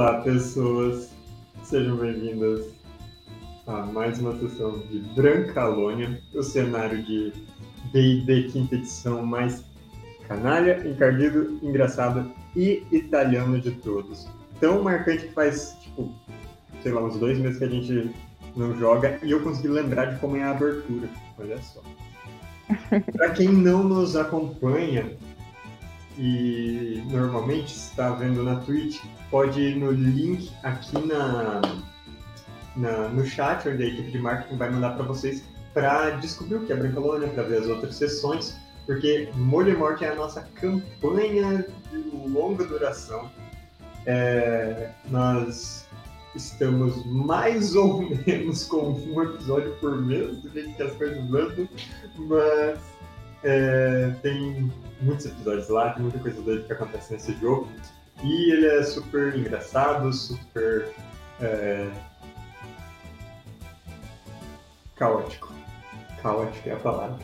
Olá, pessoas. Sejam bem-vindas a mais uma sessão de Brancalônia, o cenário de D&D 5ª edição mais canalha, encardido, engraçado e italiano de todos. Tão marcante que faz, sei lá, uns 2 meses que a gente não joga e eu consegui lembrar de como é a abertura. Olha só. Para quem não nos acompanha e normalmente está vendo na Twitch, pode ir no link aqui no chat, onde a equipe de marketing vai mandar para vocês para descobrir o que é Brancalônia, para ver as outras sessões, porque Morimorte é a nossa campanha de longa duração. Nós estamos mais ou menos com um episódio por mês, do jeito que as coisas andam, mas tem muitos episódios lá, tem muita coisa doida que acontece nesse jogo. E ele é super engraçado, super caótico. Caótico é a palavra.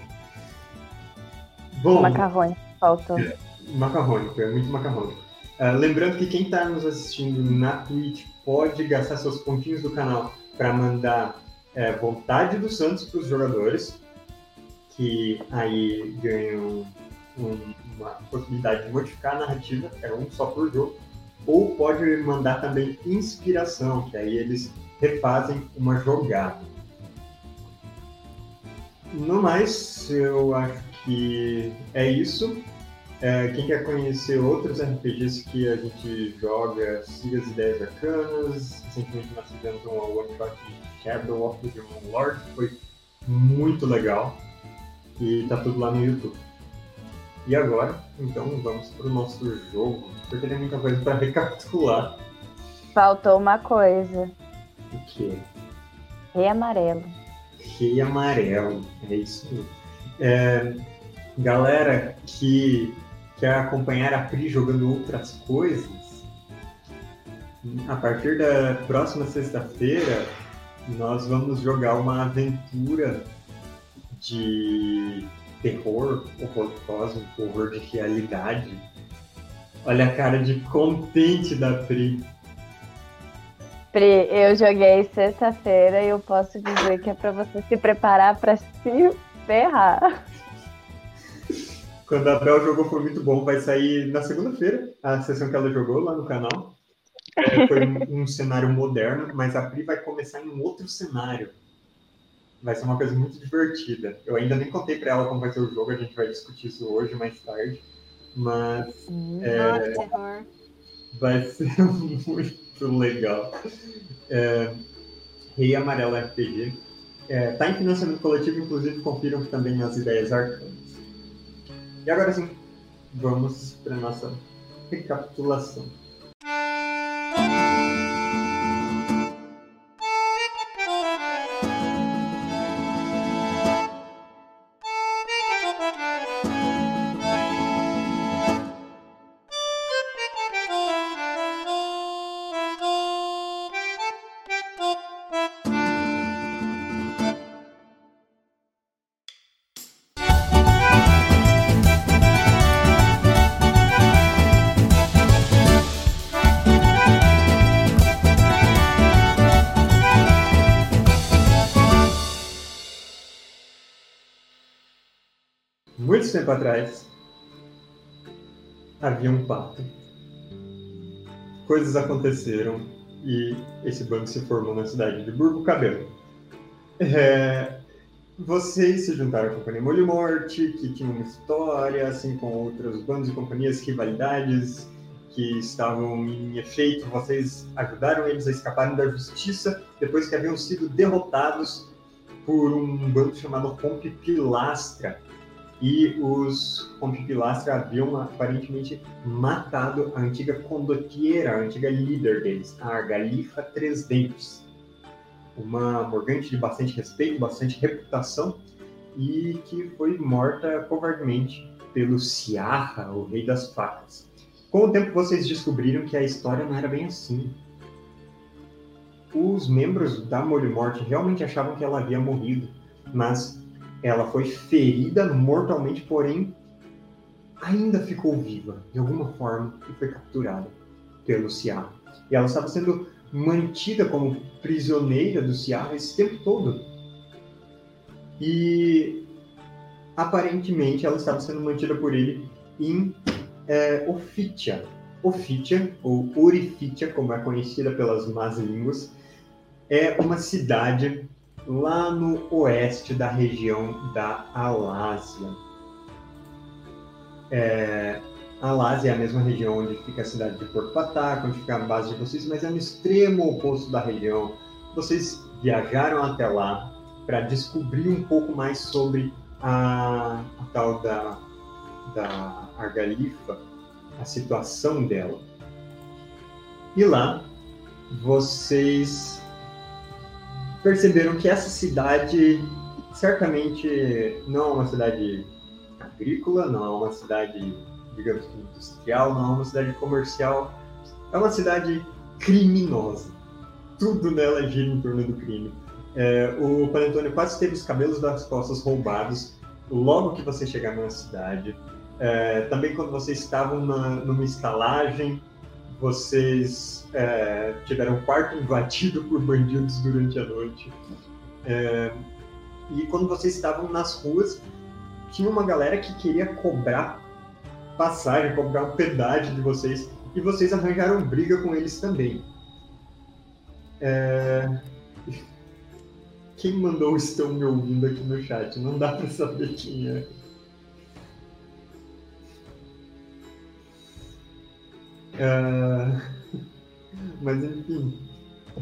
Bom, macarrônico, faltou. Macarrônico, é muito macarrônico. Lembrando que quem está nos assistindo na Twitch pode gastar seus pontinhos do canal para mandar vontade do Santos para os jogadores, que aí ganham uma possibilidade de modificar a narrativa, um só por jogo, ou pode mandar também inspiração, que aí eles refazem uma jogada. No mais, eu acho que é isso. Quem quer conhecer outros RPGs que a gente joga, siga as Ideias Arcanas. Recentemente nós fizemos um one shot de Shadow of the Demon Lord, que foi muito legal, e tá tudo lá no YouTube. E agora, então, vamos pro nosso jogo, porque tem muita coisa para recapitular. Faltou uma coisa. O quê? Rei Amarelo. Rei Amarelo, é isso mesmo. Galera que quer acompanhar a Pri jogando outras coisas, a partir da próxima sexta-feira, nós vamos jogar uma aventura de terror, horror cósmico, horror de realidade. Olha a cara de contente da Pri. Pri, eu joguei sexta-feira e eu posso dizer que é pra você se preparar pra se ferrar. Quando a Bel jogou foi muito bom, vai sair na segunda-feira a sessão que ela jogou lá no canal. Foi um cenário moderno, mas a Pri vai começar em um outro cenário. Vai ser uma coisa muito divertida. Eu ainda nem contei pra ela como vai ser o jogo, a gente vai discutir isso hoje, mais tarde. Mas vai ser muito legal. Rei Amarelo RPG. Tá em financiamento coletivo, inclusive confiram também as Ideias Arcanas. E agora sim, vamos pra nossa recapitulação. Tempo atrás havia um pato. Coisas aconteceram e esse bando se formou na cidade de Burgo Cabelo. Vocês se juntaram à companhia Morimorte, que tinha uma história, assim com outros bandos e companhias, rivalidades que estavam em efeito. Vocês ajudaram eles a escaparem da justiça depois que haviam sido derrotados por um bando chamado Pomp Pilastra. E os Compipilastra haviam aparentemente matado a antiga condottiera, a antiga líder deles, a Argalifa Três Dentes. Uma morgante de bastante respeito, bastante reputação, e que foi morta covardemente pelo Sciarra, o Rei das Facas. Com o tempo vocês descobriram que a história não era bem assim. Os membros da Morimorte realmente achavam que ela havia morrido, mas ela foi ferida mortalmente, porém ainda ficou viva, de alguma forma, e foi capturada pelo Sciarra. E ela estava sendo mantida como prisioneira do Sciarra esse tempo todo. E aparentemente ela estava sendo mantida por ele em Ofídia. Ofídia, ou Urofídia, como é conhecida pelas más línguas, é uma cidade lá no oeste da região da Alásia. Alásia é a mesma região onde fica a cidade de Porto Pataca, onde fica a base de vocês, mas é no extremo oposto da região. Vocês viajaram até lá para descobrir um pouco mais sobre a tal da Argalifa, a situação dela. E lá, vocês perceberam que essa cidade certamente não é uma cidade agrícola, não é uma cidade, digamos que industrial, não é uma cidade comercial, é uma cidade criminosa. Tudo nela gira em torno do crime. O Pantogan quase teve os cabelos das costas roubados logo que você chegar na cidade. Também quando vocês estavam numa estalagem, vocês tiveram um quarto invadido por bandidos durante a noite. E quando vocês estavam nas ruas, tinha uma galera que queria cobrar passagem, cobrar um pedágio de vocês, e vocês arranjaram briga com eles também. Quem mandou estão me ouvindo aqui no chat? Não dá pra saber quem é. Mas enfim.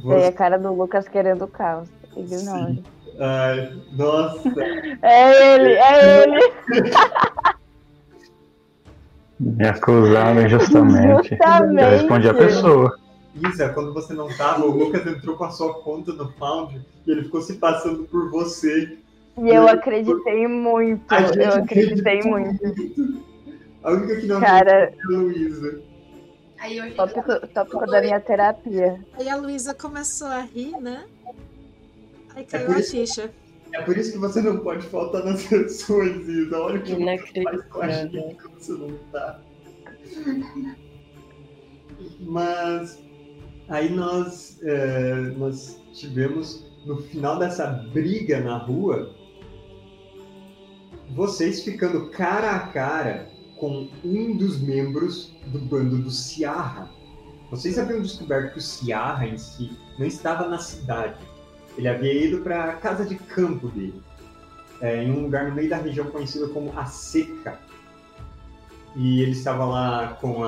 Você... a cara do Lucas querendo o caos. Ignore. Ai, nossa. É ele. Me acusaram injustamente. Eu respondi a pessoa. Isa, quando você não tava, o Lucas entrou com a sua conta no Found e ele ficou se passando por você. E eu acreditei muito. Eu acreditei muito. A única que não acreditou é a Luísa. Tópico da minha terapia. Aí a Luísa começou a rir, né? Aí caiu a ficha. É por isso que você não pode faltar nas sessões, Isa. Olha o que você faz com a gente quando você não tá. Mas aí nós tivemos, no final dessa briga na rua, vocês ficando cara a cara com um dos membros do bando do Sciarra. Vocês haviam descoberto que o Sciarra em si não estava na cidade. Ele havia ido para a casa de campo dele, em um lugar no meio da região conhecida como A Seca. E ele estava lá com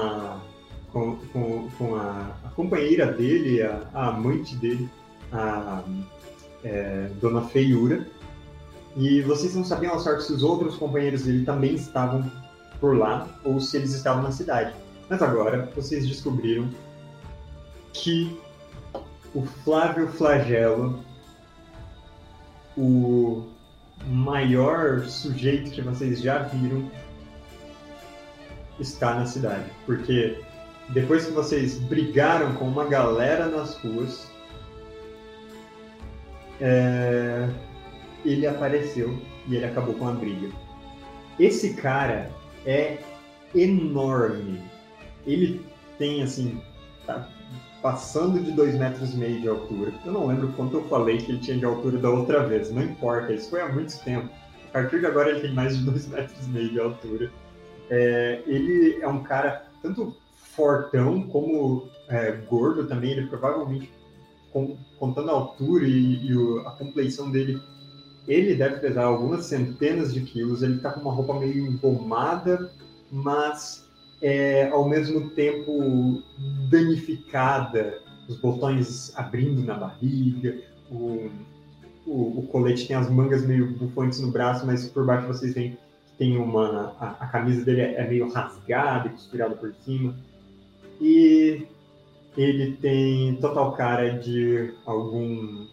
a companheira dele, a amante dele, a dona Feiura. E vocês não sabiam a sorte se os outros companheiros dele também estavam por lá ou se eles estavam na cidade. Mas agora vocês descobriram que o Flávio Flagello, o maior sujeito que vocês já viram, está na cidade. Porque depois que vocês brigaram com uma galera nas ruas, ele apareceu e ele acabou com a briga. Esse cara é enorme. Ele tem, assim, tá passando de 2,5 metros de altura. Eu não lembro quanto eu falei que ele tinha de altura da outra vez. Não importa, isso foi há muito tempo. A partir de agora ele tem mais de 2,5 metros de altura. Ele é um cara tanto fortão como gordo também. Ele provavelmente, contando a altura e a compleição dele, ele deve pesar algumas centenas de quilos. Ele tá com uma roupa meio engomada, mas ao mesmo tempo danificada, os botões abrindo na barriga, o colete tem as mangas meio bufantes no braço, mas por baixo vocês veem que tem a camisa dele é meio rasgada e costurada por cima. E ele tem total cara de algum,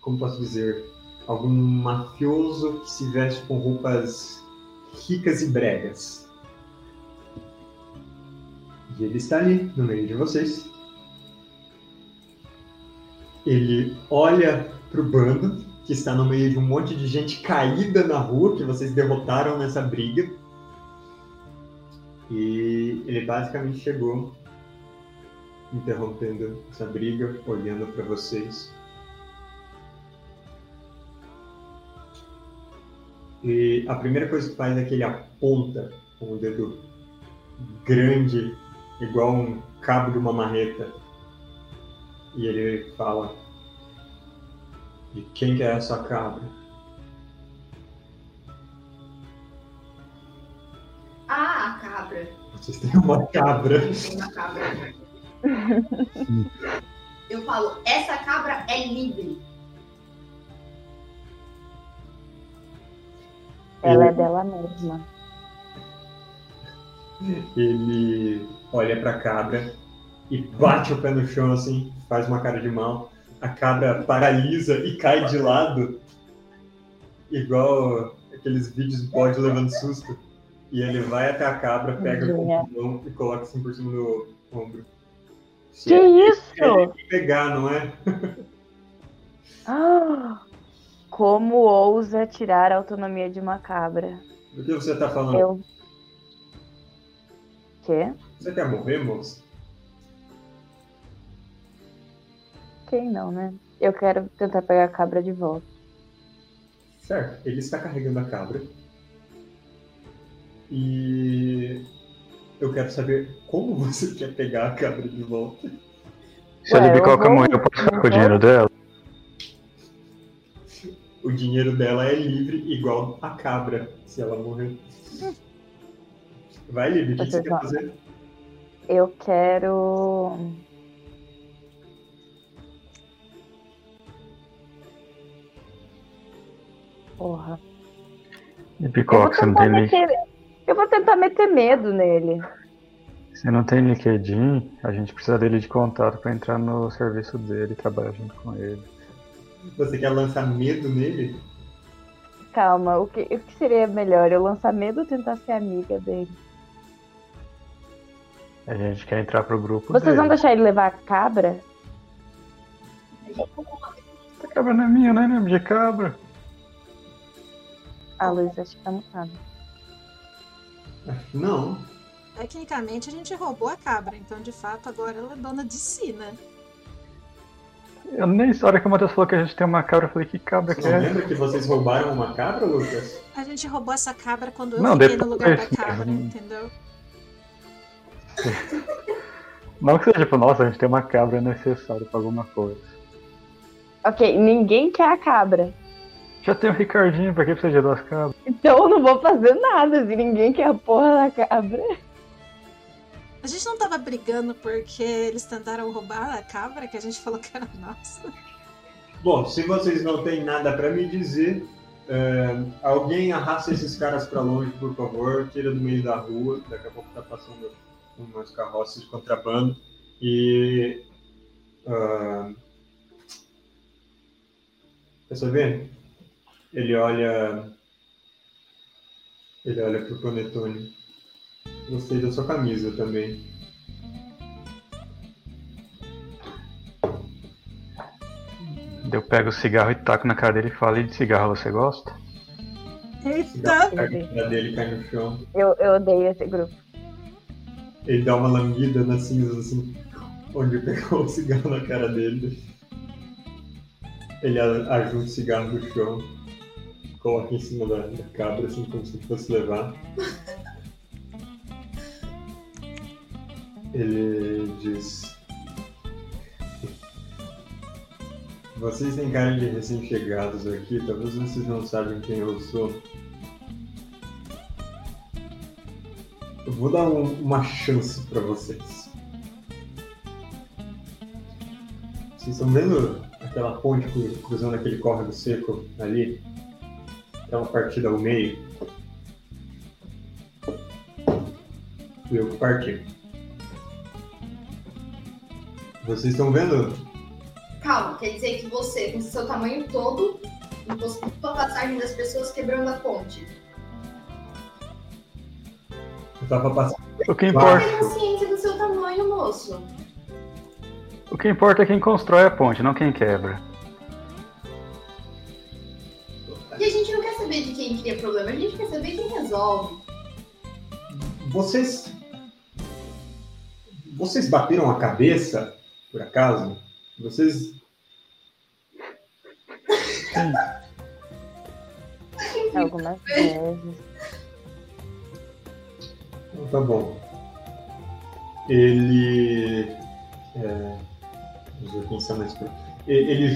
como posso dizer, algum mafioso que se veste com roupas ricas e bregas. E ele está ali, no meio de vocês. Ele olha pro bando, que está no meio de um monte de gente caída na rua, que vocês derrotaram nessa briga. E ele basicamente chegou interrompendo essa briga, olhando para vocês. E a primeira coisa que faz é que ele aponta com o dedo grande, igual um cabo de uma marreta. E ele fala: "E quem que é essa cabra?" Ah, a cabra. Vocês têm uma cabra. Uma cabra. Eu falo, essa cabra é livre. Ela é dela mesma. Ele olha pra cabra e bate o pé no chão assim, faz uma cara de mal. A cabra paralisa e cai de lado, igual aqueles vídeos do bode levando susto. E ele vai até a cabra, pega com a mão e coloca assim por cima do ombro. Que isso? É pegar, não é? Ah! Como ousa tirar a autonomia de uma cabra? Do que você tá falando? Eu... Quê? Você quer morrer, moça? Quem não, né? Eu quero tentar pegar a cabra de volta. Certo. Ele está carregando a cabra. E... eu quero saber como você quer pegar a cabra de volta. Se ele bicoca muito, eu posso ficar com o dinheiro dela? O dinheiro dela é livre, igual a cabra, se ela morrer. Vai, Livre, o que você quer fazer? Eu quero... Porra. E picoca, você não tem medo. Eu vou tentar meter medo nele. Você não tem LinkedIn? A gente precisa dele de contato pra entrar no serviço dele e trabalhar junto com ele. Você quer lançar medo nele? Calma, o que seria melhor? Eu lançar medo ou tentar ser amiga dele? A gente quer entrar pro grupo dele. Vocês vão deixar ele levar a cabra? Essa cabra não é minha, né? Minha cabra. A Luiz acho que tá mutada. Não. Tecnicamente a gente roubou a cabra, então de fato agora ela é dona de si, né? Eu nem sei, a hora que o Matheus falou que a gente tem uma cabra, eu falei, que cabra que é? Você lembra que vocês roubaram uma cabra, Lucas? A gente roubou essa cabra quando eu fiquei no lugar da cabra, entendeu? Não que seja, tipo, nossa, a gente tem uma cabra necessária pra alguma coisa. Ok, ninguém quer a cabra. Já tem o Ricardinho, pra que precisa de duas cabras? Então eu não vou fazer nada, se ninguém quer a porra da cabra. A gente não tava brigando porque eles tentaram roubar a cabra que a gente falou que era nossa. Bom, se vocês não têm nada pra me dizer, alguém arrasta esses caras pra longe, por favor, tira do meio da rua, daqui a pouco tá passando umas carroças de contrabando, e... Quer saber? Ele olha pro Panetone. Gostei da sua camisa também. Eu pego o cigarro e taco na cara dele e falo, e de cigarro você gosta? Eita! A dele cai no chão. Eu odeio esse grupo. Ele dá uma lambida nas cinzas assim, onde pegou o cigarro na cara dele. Ele ajuda o cigarro no chão, coloca em cima da cabra assim como se fosse levar. Ele diz: "Vocês têm cara de recém-chegados aqui, talvez vocês não saibam quem eu sou. Eu vou dar uma chance pra vocês. Vocês estão vendo aquela ponte cruzando aquele córrego seco ali? Aquela partida ao meio? Fui eu que parti. Vocês estão vendo?" Calma, quer dizer que você, com seu tamanho todo, impossibilitou a passagem das pessoas quebrando a ponte. Eu tava passando... O que importa... Você tem consciência do seu tamanho, moço. O que importa é quem constrói a ponte, não quem quebra. E a gente não quer saber de quem cria problema, a gente quer saber quem resolve. Vocês... Vocês bateram a cabeça, por acaso? Vocês... Algumas vezes. Então, tá bom. Ele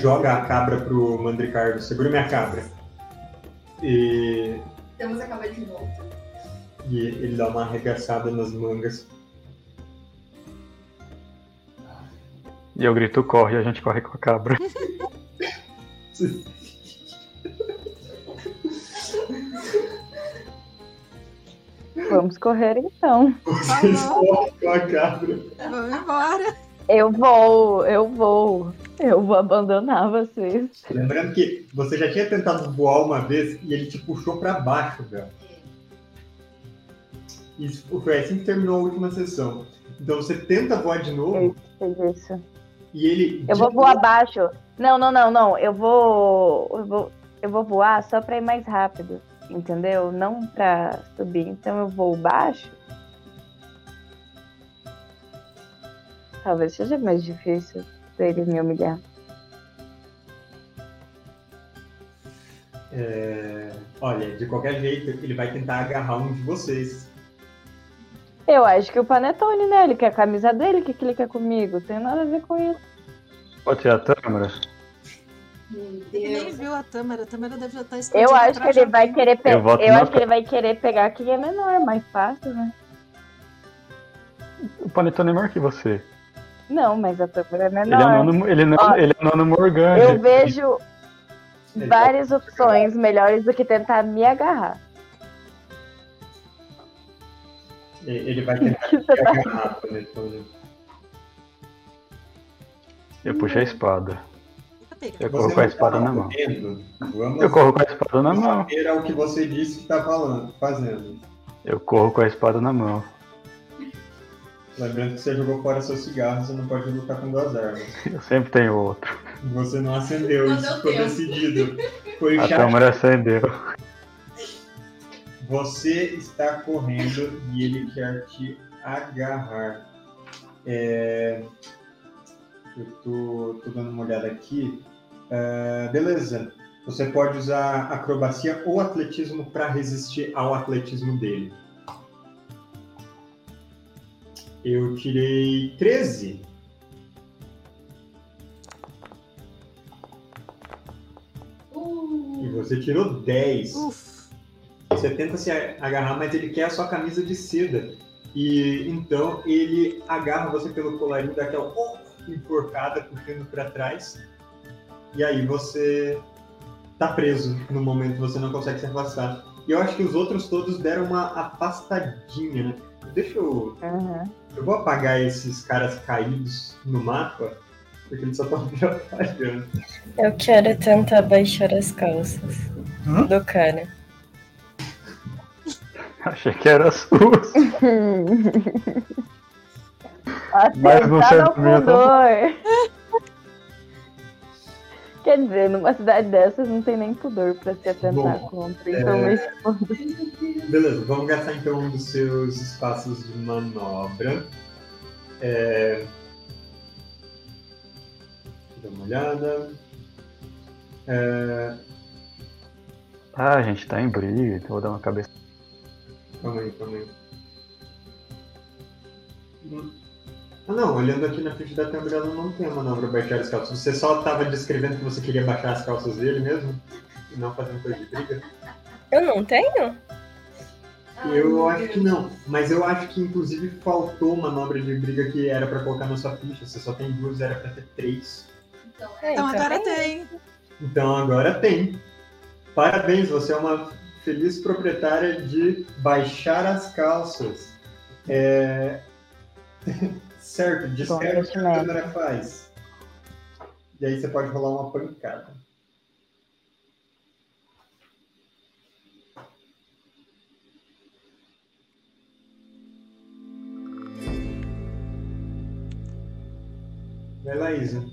joga a cabra pro Mandricardo. Segura minha cabra. E... temos a cabra de volta. E ele dá uma arregaçada nas mangas. E eu grito, corre, a gente corre com a cabra. Vamos correr então. Vocês correm com a cabra. Vamos embora. Eu vou abandonar vocês. Lembrando que você já tinha tentado voar uma vez e ele te puxou pra baixo, velho. Isso foi assim que terminou a última sessão. Então você tenta voar de novo. Isso. E ele... eu vou voar abaixo. Não. Eu vou voar só pra ir mais rápido. Entendeu? Não pra subir. Então eu vou baixo. Talvez seja mais difícil pra eles me humilhar. Olha, de qualquer jeito, ele vai tentar agarrar um de vocês. Eu acho que o Panetone, né? Ele quer a camisa dele, que ele quer comigo. Tem nada a ver com isso. Pode tirar a Tâmara. Ele nem viu a Tâmara. A Tâmara deve já estar escondida. Eu acho que ele vai querer pegar quem é menor, mais fácil, né? O Panetone é maior que você. Não, mas a Tâmara é menor. Ele é anônimo orgânico. Eu vejo várias opções melhores do que tentar me agarrar. Ele vai tentar te agarrar, Panetone. Eu puxo a espada. Eu corro com a espada na mão. Eu corro com a espada na mão. Era o que você disse que está fazendo. Eu corro com a espada na mão. Lembrando que você jogou fora seu cigarro, você não pode lutar com duas armas. Eu sempre tenho outro. Você não acendeu, isso ficou decidido. Foi a câmera acendeu. Você está correndo e ele quer te agarrar. Eu tô dando uma olhada aqui. Beleza. Você pode usar acrobacia ou atletismo para resistir ao atletismo dele. Eu tirei 13. E você tirou 10. Você tenta se agarrar, mas ele quer a sua camisa de seda. E então ele agarra você pelo colarinho daquela... enforcada, puxando pra trás, e aí você tá preso no momento, você não consegue se afastar. E eu acho que os outros todos deram uma afastadinha, né? Deixa eu... uhum. Eu vou apagar esses caras caídos no mapa, porque eles só estão me atrapalhando. Eu quero tentar baixar as calças do cara. Achei que era suas. Mas no fundor. Quer dizer, numa cidade dessas não tem nem pudor pra se atentar contra. Então beleza, vamos gastar então um dos seus espaços de manobra. Deixa eu dar uma olhada. Ah, a gente tá em briga, então vou dar uma cabeça. Calma aí. Ah, não, olhando aqui na frente da câmera, ela não tem a manobra baixar as calças. Você só estava descrevendo que você queria baixar as calças dele mesmo? E não fazendo coisa de briga? Eu não tenho? Eu acho que não. Mas eu acho que, inclusive, faltou manobra de briga que era pra colocar na sua ficha. Você só tem duas, era pra ter 3. Então agora tem. Então agora tem. Parabéns, você é uma feliz proprietária de baixar as calças. Certo, descreve o que a câmera faz. E aí você pode rolar uma pancada. Vai lá, Isa.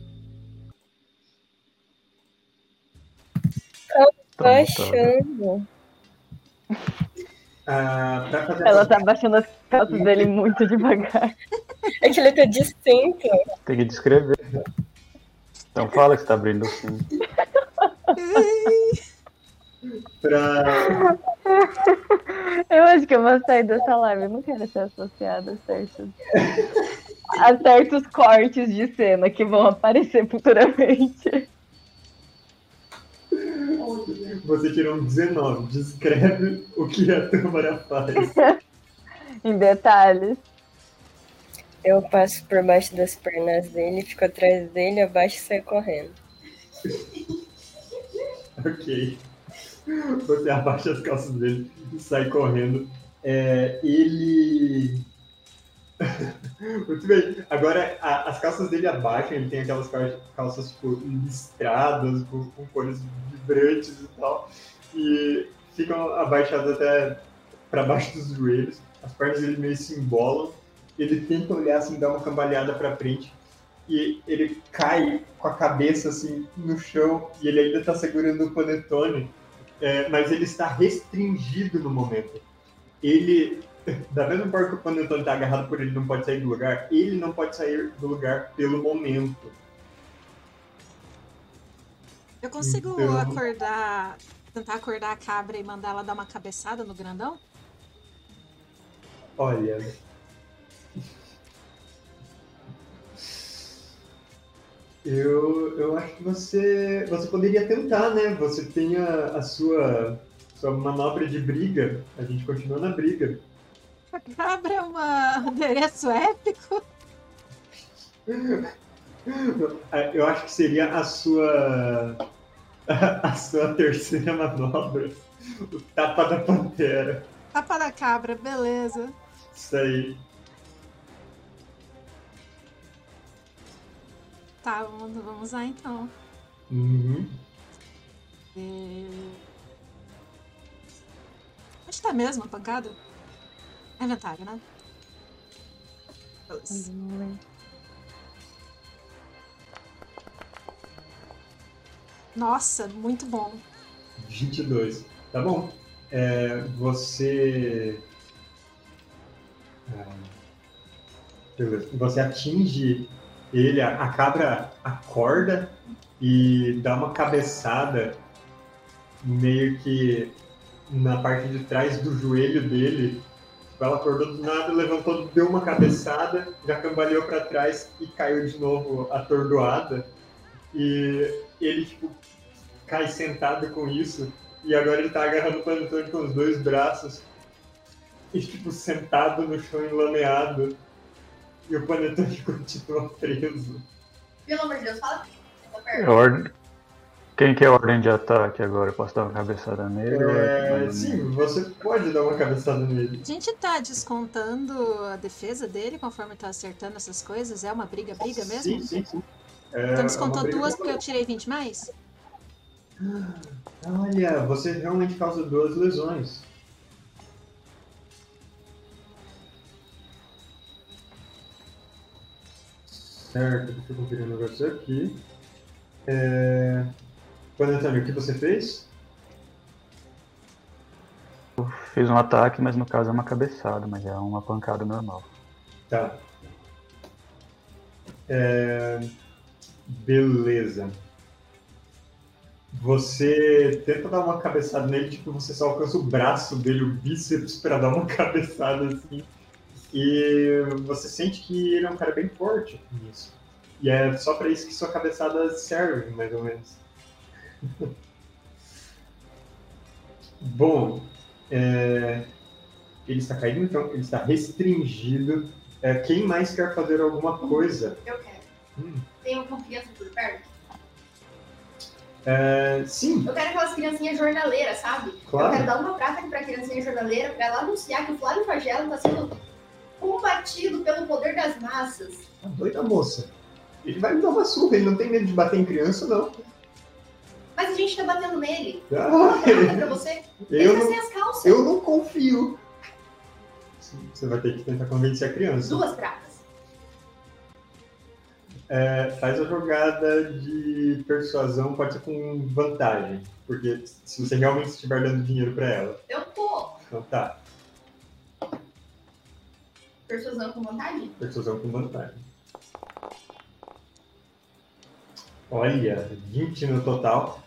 Eu tô achando. Ela tá baixando as calças dele muito devagar. É que ele tá de cinto. Tem que descrever. Então fala que tá abrindo o cinto. Eu acho que eu vou sair dessa live. Eu não quero ser associada a certos cortes de cena que vão aparecer futuramente. Você tirou um 19. Descreve o que a câmera faz. Em detalhes. Eu passo por baixo das pernas dele, fico atrás dele, abaixo e saio correndo. Ok. Você abaixa as calças dele e sai correndo. Ele... Muito bem. Agora, as calças dele abaixam, ele tem aquelas calças tipo, listradas, com cores vibrantes e tal, e ficam abaixadas até para baixo dos joelhos. As pernas dele meio se embolam. Ele tenta olhar assim, dá uma cambalhada para frente, e ele cai com a cabeça assim no chão, e ele ainda está segurando o panetone, mas ele está restringido no momento. Ele... Da mesma forma que o panetone está agarrado por ele, não pode sair do lugar, ele não pode sair do lugar pelo momento. Eu consigo então... tentar acordar a cabra e mandar ela dar uma cabeçada no grandão? Olha... Eu acho que você poderia tentar, né? Você tem a sua manobra de briga. A gente continua na briga. A cabra é um endereço épico. Eu acho que seria a sua terceira manobra. O tapa da pantera. Tapa da cabra, beleza. Isso aí. Tá, vamos lá então. Uhum. Acho que tá mesmo a pancada. É inventário, né? Uhum. 2. Nossa, muito bom. 22. Tá bom. Você atinge... Ele, a cabra acorda e dá uma cabeçada meio que na parte de trás do joelho dele. Ela acordou do nada, levantou, deu uma cabeçada, já cambaleou para trás e caiu de novo atordoada. E ele, tipo, cai sentado com isso. E agora ele tá agarrando o panetone com os 2 braços e, tipo, sentado no chão enlameado. E o panetone continua preso. Pelo amor de Deus, fala aqui. Quem quer a ordem de ataque agora? Eu posso dar uma cabeçada nele? Sim, você pode dar uma cabeçada nele. A gente tá descontando a defesa dele conforme tá acertando essas coisas? É uma briga mesmo? Sim. Então descontou 2 porque eu tirei 20 mais? Olha, você realmente causa 2 lesões. Certo, deixa eu conferir um negócio aqui. Panetone, o que você fez? Eu fiz um ataque, mas no caso é uma cabeçada, mas é uma pancada normal. Tá. Beleza. Você tenta dar uma cabeçada nele, tipo, você só alcança o braço dele, o bíceps, pra dar uma cabeçada assim. E você sente que ele é um cara bem forte nisso. E é só pra isso que sua cabeçada serve, mais ou menos. Bom, ele está caído, então ele está restringido. Quem mais quer fazer alguma coisa? Eu quero. Tenho confiança por perto? Sim. Eu quero aquelas criancinhas jornaleiras, sabe? Claro. Eu quero dar uma prata pra criancinha jornaleira pra ela anunciar que o Flávio Flagello tá sendo... combatido pelo poder das massas. Tá doida, moça. Ele vai me dar uma surra, ele não tem medo de bater em criança, não. Mas a gente tá batendo nele. Ele pra você. Ele tá sem as calças. Eu não confio. Você vai ter que tentar convencer a criança. 2 pratas. Faz a jogada de persuasão, pode ser com vantagem. Porque se você realmente estiver dando dinheiro pra ela. Eu tô. Então tá. Persuasão com vantagem? Persuasão com vantagem. Olha, 20 no total.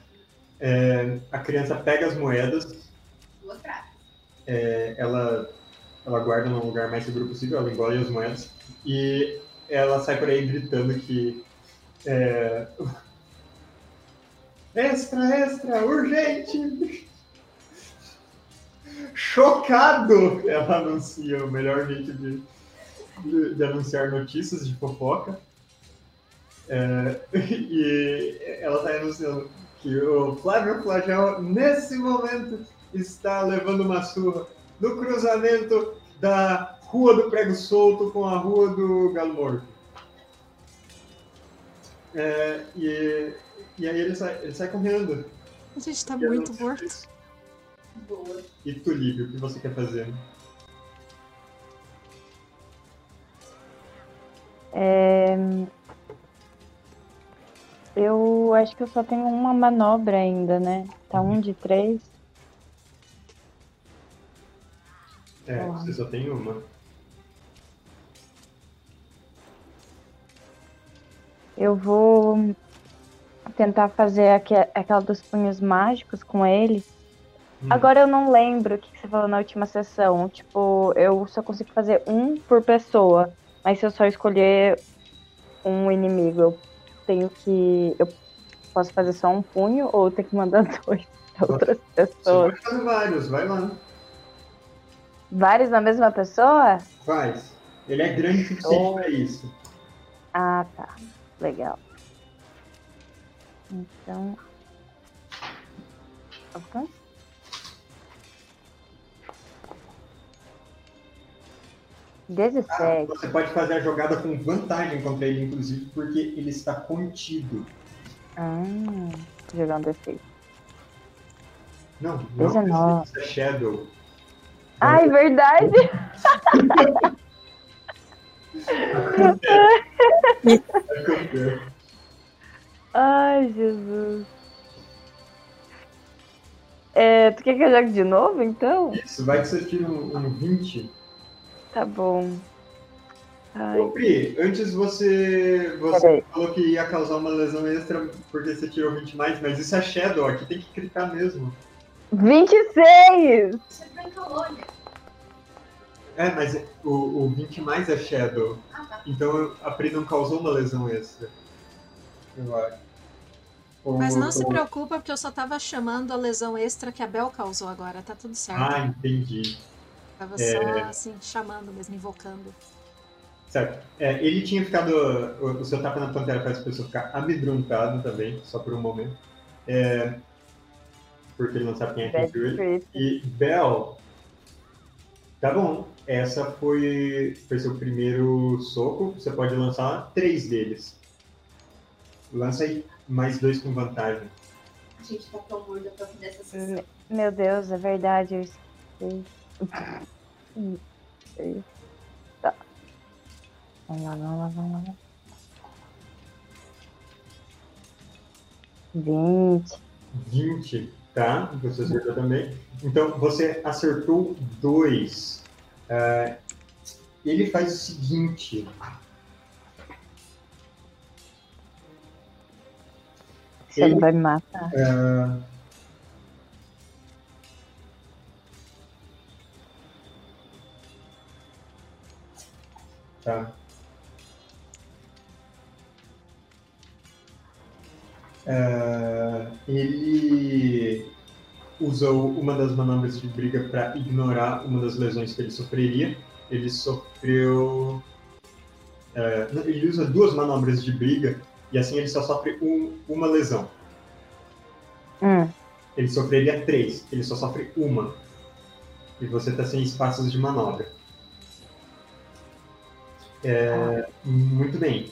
É, a criança pega as moedas. Duas pratas. É, ela guarda num lugar mais seguro possível, ela engole as moedas. E ela sai por aí gritando que... É, extra, extra, urgente! Chocado! Ela anuncia o melhor jeito de anunciar notícias de fofoca. É, e ela está anunciando que o Flávio Flagello, nesse momento, está levando uma surra no cruzamento da Rua do Prego Solto com a Rua do Galo Morto. É, e aí ele sai correndo. A gente tá e muito morto. Boa. E tu, Lívia, o que você quer fazer? Eu acho que eu só tenho uma manobra ainda, né? Tá 1 de 3. É, olá. Você só tem uma. Eu vou tentar fazer aquela dos punhos mágicos com ele. Agora eu não lembro o que você falou na última sessão. Tipo, eu só consigo fazer um por pessoa. Mas se eu só escolher um inimigo, eu posso fazer só um punho ou eu tenho que mandar 2 pra outras pessoas? Você pode fazer vários, vai lá. Vários na mesma pessoa? Faz. Ele é grande o suficiente pra isso. Ah, tá. Legal. Então... Ok. Você pode fazer a jogada com vantagem contra ele, inclusive, porque ele está contido. Jogar um defeito. Não, é Shadow. Ai, verdade! Ai, Jesus. Tu quer que eu jogue de novo, então? Isso, vai que você tira um 20. Tá bom. Ô, Pri, antes você falou que ia causar uma lesão extra porque você tirou 20 mais, mas isso é Shadow, aqui tem que gritar mesmo. 26! Isso é Brancalônia. É, mas o 20 mais é Shadow. Ah, tá. Então a Pri não causou uma lesão extra. Eu acho. Mas não se preocupa, porque eu só tava chamando a lesão extra que a Bel causou agora, tá tudo certo. Ah, entendi. Tava só, assim, chamando mesmo, invocando. Certo. Ele tinha ficado... O seu tapa na pantera faz a pessoa ficar amedrontada também, só por um momento. Porque ele não sabe quem é que viu ele. E, Bel... Tá bom. Essa foi seu primeiro soco. Você pode lançar 3 deles. Lança aí mais 2 com vantagem. A gente tá tão gorda pra fazer essa sessão. Meu Deus, é verdade. Eu esqueci. Tá. Vamos lá. 20, tá? Você acertou também. Então, você acertou 2. Ele faz o seguinte. Ele vai me matar. Tá. Ele usou uma das manobras de briga para ignorar uma das lesões que ele sofreria. Ele sofreu... ele usa 2 manobras de briga e assim ele só sofre uma lesão. Ele sofreria 3, ele só sofre uma. E você está sem espaços de manobra. Muito bem.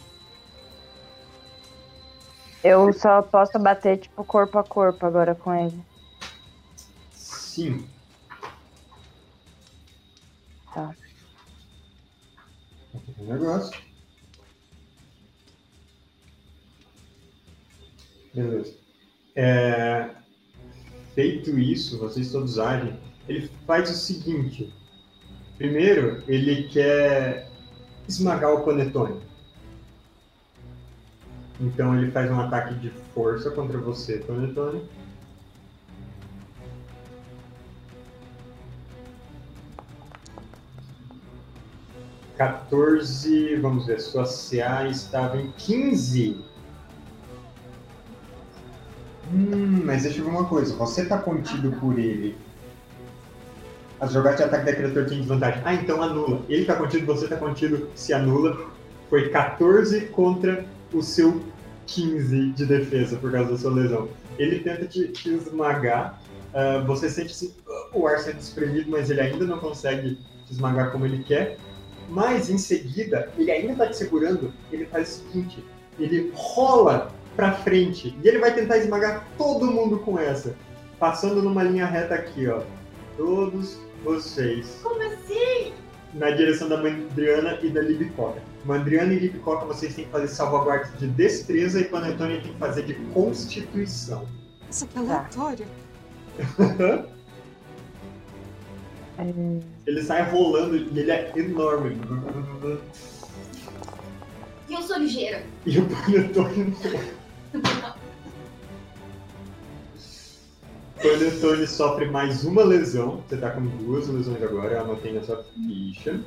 Eu só posso bater tipo corpo a corpo agora com ele. Sim. Tá. Um negócio. Beleza. Feito isso, vocês todos agem. Ele faz o seguinte. Primeiro, ele quer esmagar o panetone. Então ele faz um ataque de força contra você, panetone. Vamos ver, sua CA estava em 15. Mas deixa eu ver uma coisa, você tá contido por ele. As jogadas de ataque da criatura tem desvantagem. Ah, então anula. Ele tá contido, você tá contido, se anula. Foi 14 contra o seu 15 de defesa por causa da sua lesão. Ele tenta te esmagar, você sente o ar sendo espremido, mas ele ainda não consegue te esmagar como ele quer. Mas em seguida, ele ainda tá te segurando, ele faz o seguinte, ele rola pra frente e ele vai tentar esmagar todo mundo com essa, passando numa linha reta aqui, ó. Todos vocês. Como assim? Na direção da Mandriana e da Libicoca. Mandriana e Libicoca, vocês têm que fazer salvaguarda de destreza e Panetone tem que fazer de constituição. Nossa, que aleatório. Ele sai rolando e ele é enorme. E eu sou ligeira. E o Panetone Panetone sofre mais uma lesão. Você tá com duas lesões agora, ela mantém a sua ficha.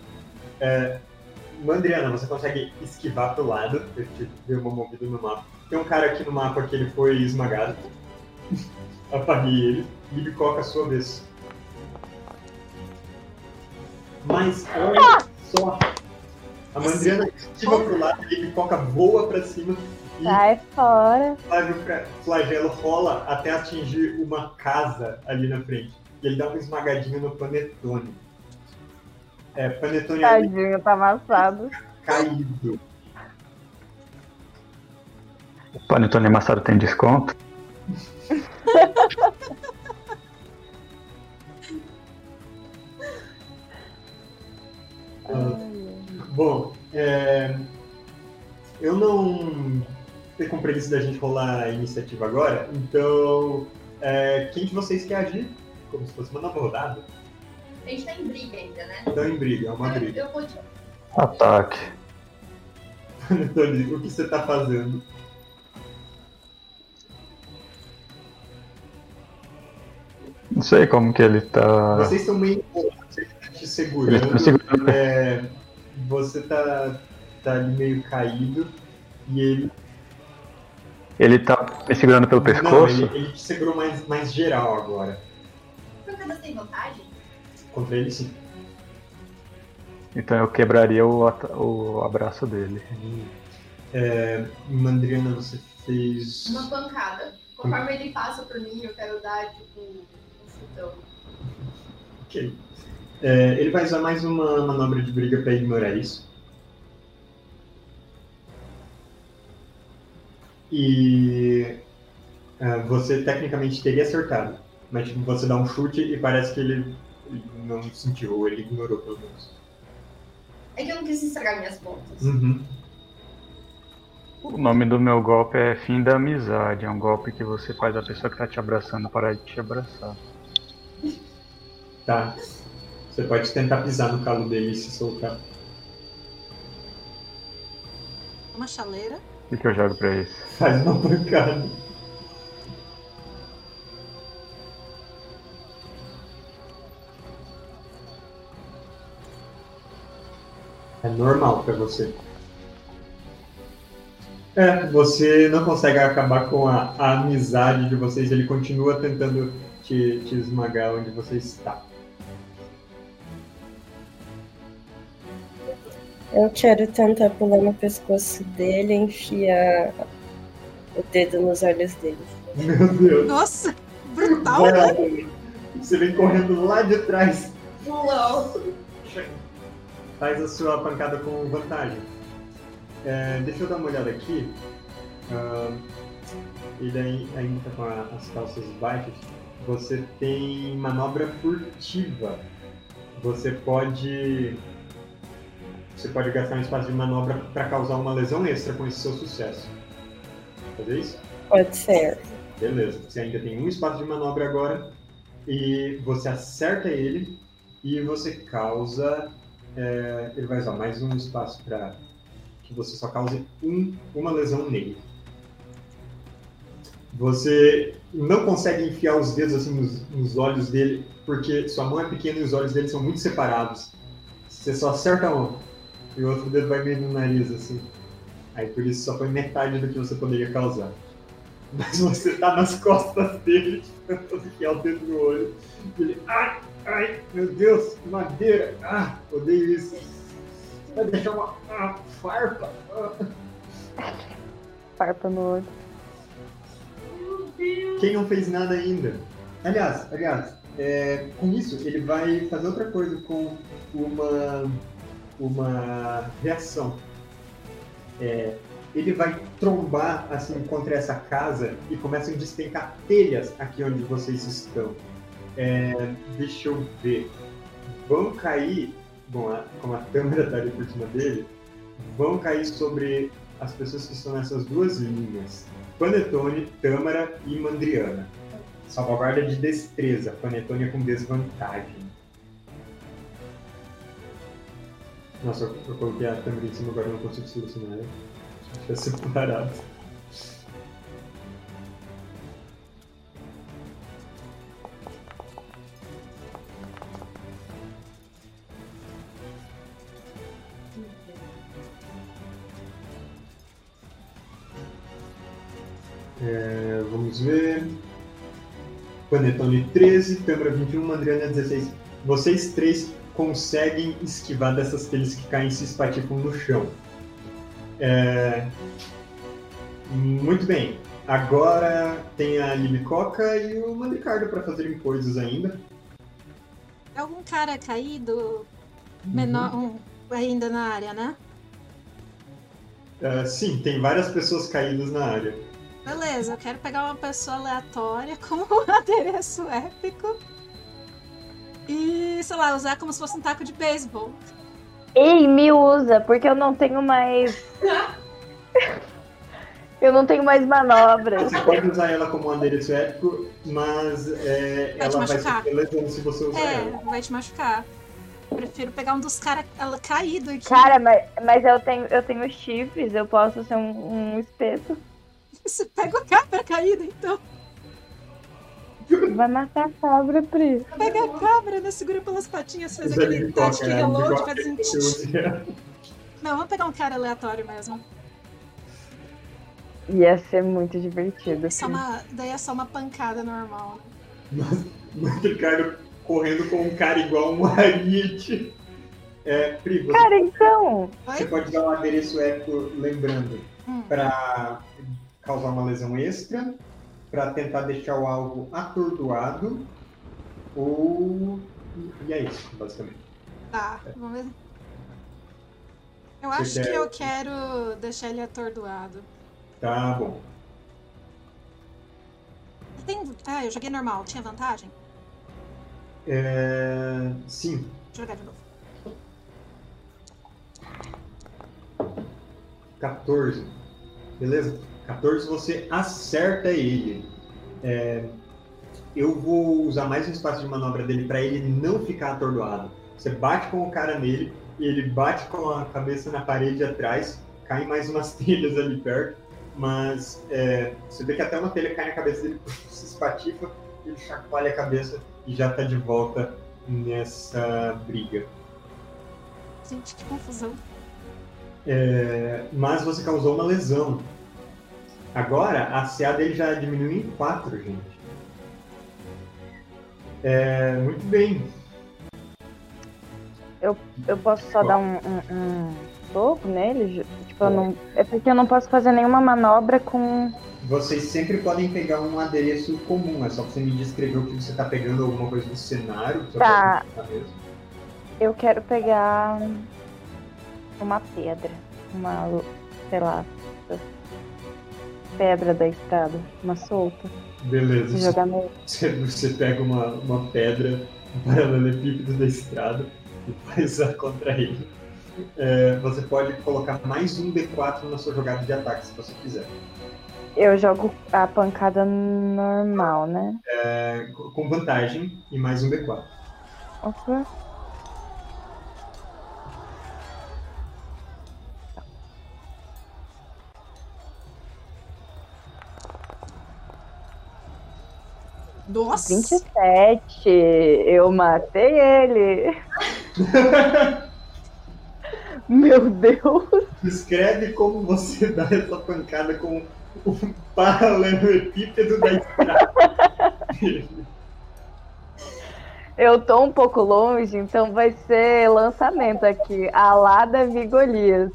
Mandriana, você consegue esquivar pro lado. Eu te dei uma movida no mapa. Tem um cara aqui no mapa que ele foi esmagado. Apaguei ele. Libicoca, a sua vez. Mas olha só, a Mandriana esquiva pro lado, a Libicoca voa pra cima. Sai fora. O Flagelo rola até atingir uma casa ali na frente. E ele dá uma esmagadinha no Panetone. Panetone ali. Tadinho, tá amassado. Caído. O Panetone amassado tem desconto? Bom, eu não tenho com preguiça da gente rolar a iniciativa agora, então quem de vocês quer agir? Como se fosse uma nova rodada. A gente tá em briga ainda, né? Tá em briga, é uma briga. Eu vou de... Ataque. Antônio, o que você tá fazendo? Não sei como que ele tá... Vocês estão meio... te segurando, você tá ali meio caído e ele... Ele tá me segurando pelo pescoço? Não, ele te segurou mais geral agora. Por que você tem vantagem? Contra ele, sim. Então eu quebraria o abraço dele. Mandriana, você fez... Uma pancada. Conforme ele passa por mim, eu quero dar tipo um chutão. Ok. Ele vai usar mais uma manobra de briga para ignorar isso. E você tecnicamente teria acertado, mas tipo, você dá um chute e parece que ele não sentiu, ou ele ignorou pelo menos. É que eu não quis estragar minhas pontas. Uhum. O nome do meu golpe é Fim da Amizade, é um golpe que você faz a pessoa que tá te abraçando parar de te abraçar. Tá. Você pode tentar pisar no calo dele e se soltar. Uma chaleira? O que eu jogo pra isso? Faz uma pancada. É normal pra você. Você não consegue acabar com a amizade de vocês. Ele continua tentando te esmagar onde você está. Eu quero tentar pular no pescoço dele e enfiar o dedo nos olhos dele. Meu Deus! Nossa! Brutal! Você vem correndo lá de trás. Uau! Faz a sua pancada com vantagem. Deixa eu dar uma olhada aqui. Ele ainda tá com as calças baixas. Você tem manobra furtiva. Você pode gastar um espaço de manobra para causar uma lesão extra com esse seu sucesso. Fazer isso? Pode ser. Beleza. Você ainda tem um espaço de manobra agora e você acerta ele E você causa... ele vai usar mais um espaço para que você só cause uma lesão nele. Você não consegue enfiar os dedos assim nos olhos dele, porque sua mão é pequena e os olhos dele são muito separados. Você só acerta a mão e o outro dedo vai meio no nariz, assim. Aí por isso só foi metade do que você poderia causar. Mas você tá nas costas dele, tentando enfiar o dedo no olho. E ele, ai, meu Deus, madeira, odeio isso. Vai deixar uma farpa. Farpa no olho. Quem não fez nada ainda? Aliás, com isso ele vai fazer outra coisa com uma reação. Ele vai trombar assim contra essa casa e começam a despencar telhas aqui onde vocês estão. Deixa eu ver. Vão cair, como a câmera está ali por cima dele, vão cair sobre as pessoas que estão nessas duas linhas. Panetone, Tâmara e Mandriana. Salvaguarda de destreza. Panetone é com desvantagem. Nossa, eu coloquei a Tâmara em cima, agora eu não consigo selecionar. Deixa eu separar. Vamos ver. Panetone 13, Tâmara 21, Mandriana 16. Vocês três conseguem esquivar dessas telhas que caem e se espatifam no chão. Muito bem. Agora tem a Limicoca e o Mandricardo para fazerem coisas ainda. Algum cara caído menor ainda na área, né? Sim, tem várias pessoas caídas na área. Beleza, eu quero pegar uma pessoa aleatória com um adereço épico e, sei lá, usar como se fosse um taco de beisebol. Ei, me usa, porque eu não tenho mais... eu não tenho mais manobras. Você pode usar ela como um adereço épico, mas ela vai ser lesão se você usar ela. Vai te machucar. Prefiro pegar um dos caras caído aqui. Cara, mas eu tenho chifres, eu posso ser um espeto. Você pega a cabra caída, então. Vai matar a cabra, Pri. Pega a cabra, né? Segura pelas patinhas, faz aquele touch que reload, faz um tch. Não, vamos pegar um cara aleatório mesmo. Ia ser muito divertido. Daí é só uma pancada normal, né? Mas o cara correndo com um cara igual um arite. Pri, você... Cara, então... Você pode dar um adereço épico, lembrando, pra... causar uma lesão extra, para tentar deixar o alvo atordoado, ou... E é isso, basicamente. Tá, vamos ver. Eu acho que eu quero deixar ele atordoado. Tá bom. Eu joguei normal, tinha vantagem? Sim. Deixa eu jogar de novo. 14. Beleza? 14, você acerta ele. Eu vou usar mais um espaço de manobra dele para ele não ficar atordoado. Você bate com o cara nele, ele bate com a cabeça na parede atrás, caem mais umas telhas ali perto, mas você vê que até uma telha cai na cabeça dele, se espatifa, ele chacoalha a cabeça e já tá de volta nessa briga. Gente, que confusão. Mas você causou uma lesão. Agora, a CA dele já diminuiu em 4, gente. Muito bem. Eu posso só dar um soco nele? Tipo, é porque eu não posso fazer nenhuma manobra com... Vocês sempre podem pegar um adereço comum. É só você me descrever o que você tá pegando, alguma coisa do cenário. Tá. Eu quero pegar uma pedra. Sei lá... pedra da estrada, uma solta. Beleza, você pega uma pedra, um paralelepípedo da estrada e vai usar contra ele. Você pode colocar mais um D4 na sua jogada de ataque, se você quiser. Eu jogo a pancada normal, né? Com vantagem e mais um D4. Opa. Nossa! 27, eu matei ele. Meu Deus! Descreve como você dá essa pancada com um paralelepípedo da estrada. Eu tô um pouco longe, então vai ser lançamento aqui. A lá da Vigolias.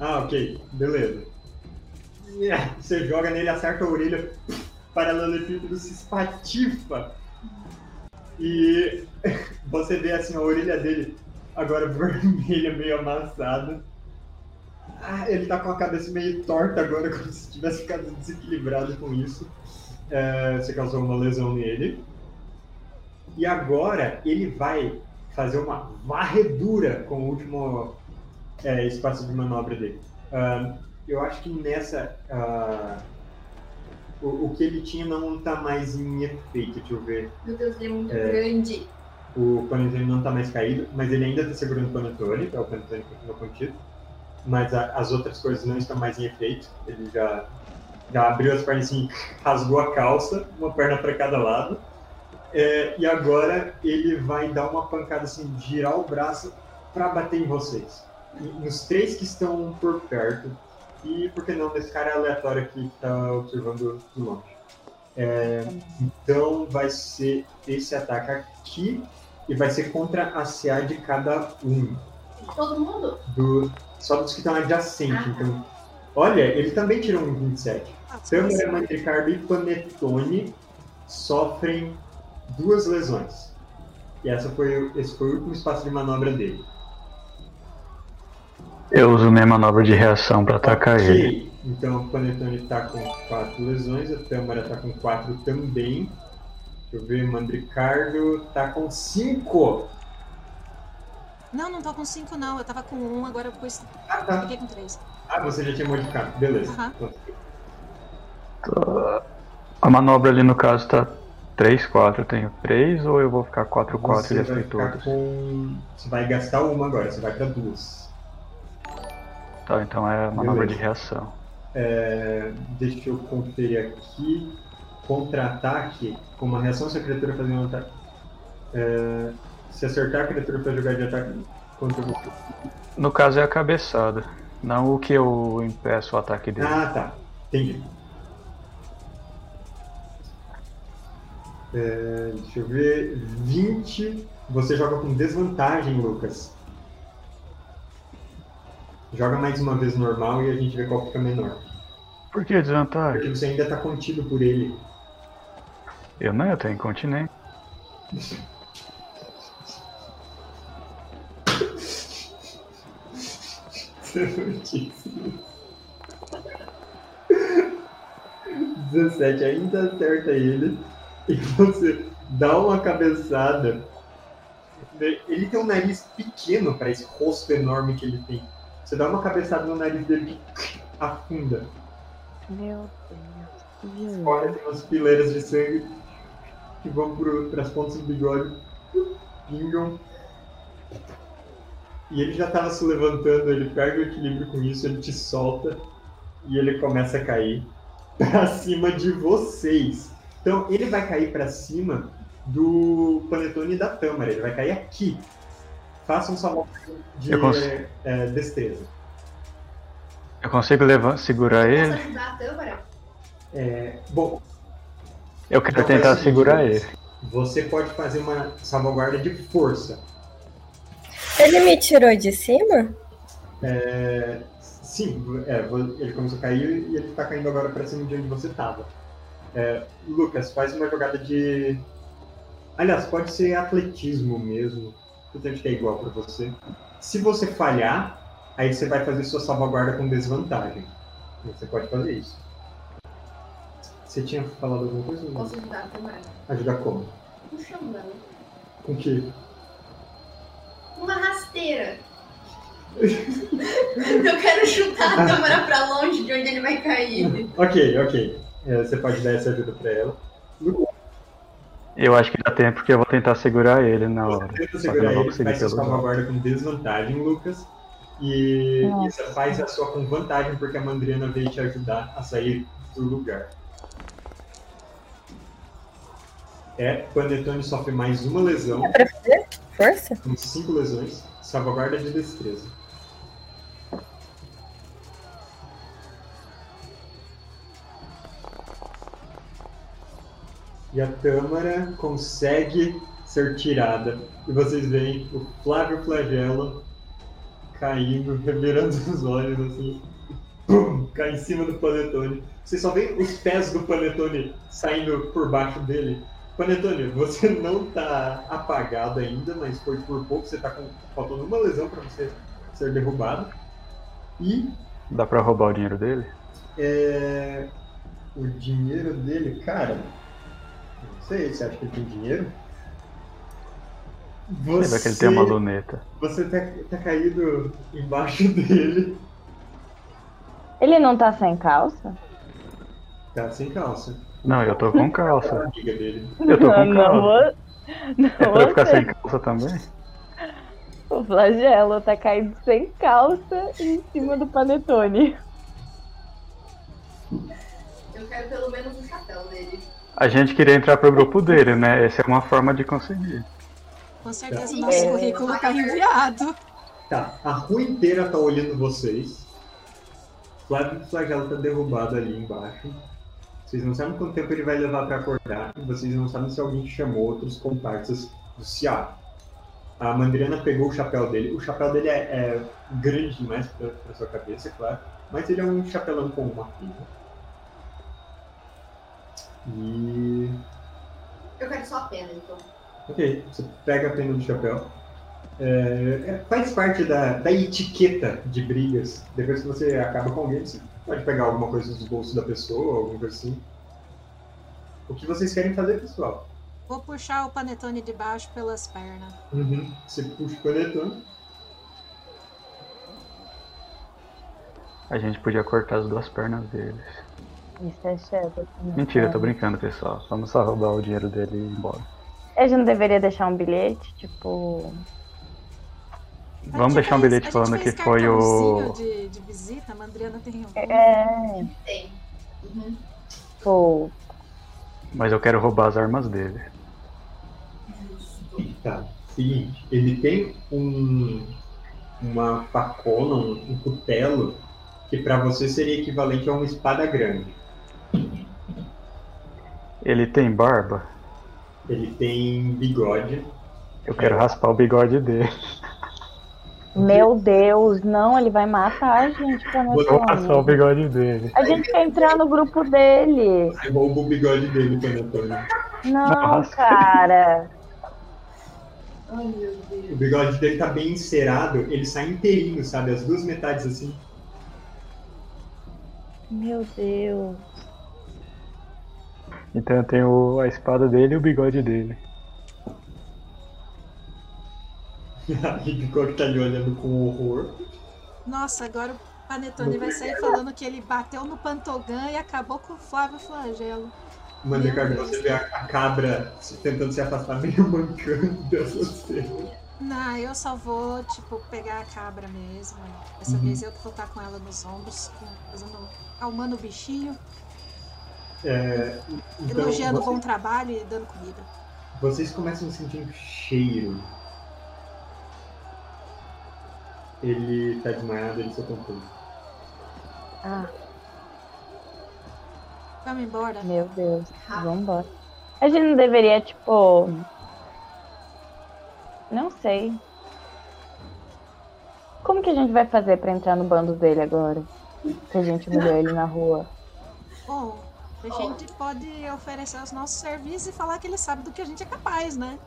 Ah, ok. Beleza. Você joga nele, acerta a orelha, paralelepípedo se espatifa. E você vê assim a orelha dele agora vermelha, meio amassada. Ah, ele tá com a cabeça meio torta agora, como se tivesse ficado desequilibrado com isso. É, você causou uma lesão nele. E agora ele vai fazer uma varredura com o último espaço de manobra dele. Eu acho que nessa... o que ele tinha não tá mais em efeito, deixa eu ver. Meu Deus, ele é muito grande. O panetone não tá mais caído, mas ele ainda tá segurando o panetone, então o panetone continua contido. Mas as outras coisas não estão mais em efeito. Ele já abriu as pernas assim, rasgou a calça, uma perna para cada lado. E agora ele vai dar uma pancada assim, girar o braço para bater em vocês. Nos três que estão por perto. E por que não desse cara aleatório aqui que tá observando de longe. Então vai ser esse ataque aqui. E vai ser contra a CA de cada um. Todo mundo? Só dos que estão adjacentes. Então, olha, ele também tirou um 27. Tâmara, Mantricardo e Panetone sofrem 2 lesões. E esse foi o último espaço de manobra dele. Eu uso minha manobra de reação para atacar ele. Então o Panetone tá com 4 lesões, a Tâmara tá com 4 também. Deixa eu ver, Mandricardo tá com 5. Não tô com 5 não, eu tava com 1, agora depois fiquei com 3. Ah, você já tinha modificado, beleza. Uhum. A manobra ali no caso tá 3, 4, eu tenho 3 ou eu vou ficar 4, 4 e gastei todos? Você vai gastar uma agora, você vai pra 2. Tá, então é a manobra de reação. Deixa eu conferir aqui. Contra-ataque, com uma reação se a criatura fazer um ataque. Se acertar a criatura pra jogar de ataque contra você. No caso é a cabeçada, não o que eu impeço o ataque dele. Ah, tá. Entendi. Deixa eu ver. 20. Você joga com desvantagem, Lucas. Joga mais uma vez normal e a gente vê qual fica menor. Por que desvantagem? Porque você ainda tá contido por ele. Eu não, eu tô incontinente. Você não disse isso. 17 ainda acerta ele. E você dá uma cabeçada. Ele tem um nariz pequeno para esse rosto enorme que ele tem. Você dá uma cabeçada no nariz dele que afunda. Meu Deus. Fora tem umas fileiras de sangue que vão para as pontas do bigode. Pingam. E ele já estava se levantando, ele perde o equilíbrio com isso, ele te solta. E ele começa a cair para cima de vocês. Então, ele vai cair pra cima do Panetone e da Tâmara. Ele vai cair aqui. Faça um salão de destreza. Eu consigo segurar ele? Você ajudar a Tâmara? Bom... Eu quero então tentar segurar ele. Você pode fazer uma salvaguarda de força. Ele me tirou de cima? Sim. Ele começou a cair e ele tá caindo agora pra cima de onde você tava. Lucas, faz uma jogada de... Aliás, pode ser atletismo mesmo. Eu tento que é igual pra você. Se você falhar, aí você vai fazer sua salvaguarda com desvantagem. Você pode fazer isso. Você tinha falado alguma coisa? Posso ajudar com mais. Ajudar como? Com chambão. Com o quê? Uma rasteira. Eu quero chutar a Tâmara pra longe de onde ele vai cair. Ok. Você pode dar essa ajuda pra ela. Eu acho que dá tempo, porque eu vou tentar segurar ele na hora. Você tenta segurar ele, vai se salvaguarda com desvantagem, Lucas. E você faz a sua com vantagem, porque a Mandriana veio te ajudar a sair do lugar. Panetone sofre mais uma lesão. É pra fazer? Força? Com 5 lesões. Salvaguarda de destreza. E a Tâmara consegue ser tirada. E vocês veem o Flávio Flagello caindo, revirando os olhos assim. Pum! Cai em cima do Panetone. Vocês só veem os pés do Panetone saindo por baixo dele. Panetone, você não tá apagado ainda, mas foi por pouco. Você tá faltando uma lesão pra você ser derrubado. E... dá pra roubar o dinheiro dele? O dinheiro dele, cara... não sei, você acha que ele tem dinheiro? Será que ele tem uma luneta? Você tá caído embaixo dele. Ele não tá sem calça? Tá sem calça. Não, eu tô com calça. Eu tô com calça. É pra ficar sem calça também? O Flagelo tá caído sem calça em cima do Panetone. Eu quero pelo menos o chapéu dele. A gente queria entrar pro grupo dele, né? Essa é uma forma de conseguir. Com certeza o nosso currículo tá enviado. Tá, a rua inteira tá olhando vocês. Flávio Flagelo tá derrubado ali embaixo. Vocês não sabem quanto tempo ele vai levar pra acordar. Vocês não sabem se alguém chamou outros comparsas do Sciarra. A Mandriana pegou o chapéu dele. O chapéu dele é grande demais pra sua cabeça, é claro. Mas ele é um chapelão com uma pinta. E... eu quero só a pena, então. Ok, você pega a pena do chapéu. Faz parte da etiqueta de brigas. Depois que você acaba com alguém, você pode pegar alguma coisa dos bolsos da pessoa, alguma coisa assim. O que vocês querem fazer, pessoal? Vou puxar o Panetone de baixo pelas pernas. Uhum. Você puxa o Panetone. A gente podia cortar as duas pernas deles. Isso é Shadow. Mentira, eu tô brincando, pessoal. Vamos só roubar o dinheiro dele e ir embora. A gente não deveria deixar um bilhete, tipo... Vamos deixar um bilhete falando que foi o... de visita, a Adriana tem algum... tem. Uhum. Pô. Mas eu quero roubar as armas dele. Tá, seguinte. Ele tem uma facona, um cutelo, que pra você seria equivalente a uma espada grande. Ele tem barba? Ele tem bigode. Eu quero raspar o bigode dele. Meu Deus, não, ele vai matar a gente. Vou raspar o bigode dele. A gente quer entrar no grupo dele. Você rouba o bigode dele, Panetone. Nossa, cara. Ai, meu Deus. O bigode dele tá bem encerado, ele sai inteirinho, sabe? As duas metades assim. Meu Deus. Então eu tenho a espada dele e o bigode dele. Ele ficou que tá ali olhando com horror. Nossa, agora o Panetone vai sair falando que ele bateu no Pantogan e acabou com o Flávio Flagelo. Mano, Ricardo, você vê a cabra tentando se afastar meio mancando dessas coisas. Não, eu só vou, tipo, pegar a cabra mesmo. Dessa vez eu vou estar com ela nos ombros, calmando o bichinho. Então, elogiando o bom trabalho e dando comida. Vocês começam a sentir um cheiro. Ele tá desmaiado, ele só contou. Ah. Vamos embora. Meu Deus, vamos embora. A gente não deveria, tipo... não sei. Como que a gente vai fazer pra entrar no bando dele agora? Se a gente molhou ele na rua? Bom, a gente pode oferecer os nossos serviços e falar que ele sabe do que a gente é capaz, né?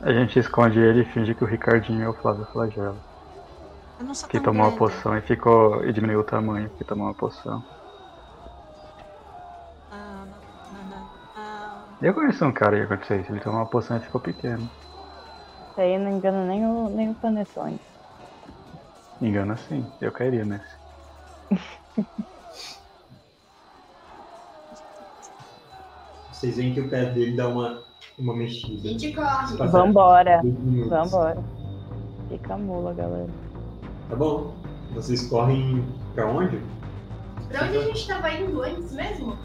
A gente esconde ele e finge que o Ricardinho é o Flávio Flagelo. Eu não sou que tomou grande. Uma poção e diminuiu o tamanho porque tomou uma poção. Eu conheço um cara que aconteceu isso, ele tomou uma poção e ficou pequeno. Isso aí não engana nem o Panetone. Engana sim, eu cairia nesse. Vocês veem que o pé dele dá uma mexida. Gente, corre! Vambora! Fica a mula, galera. Tá bom. Vocês correm pra onde? Pra onde a gente tava indo antes mesmo?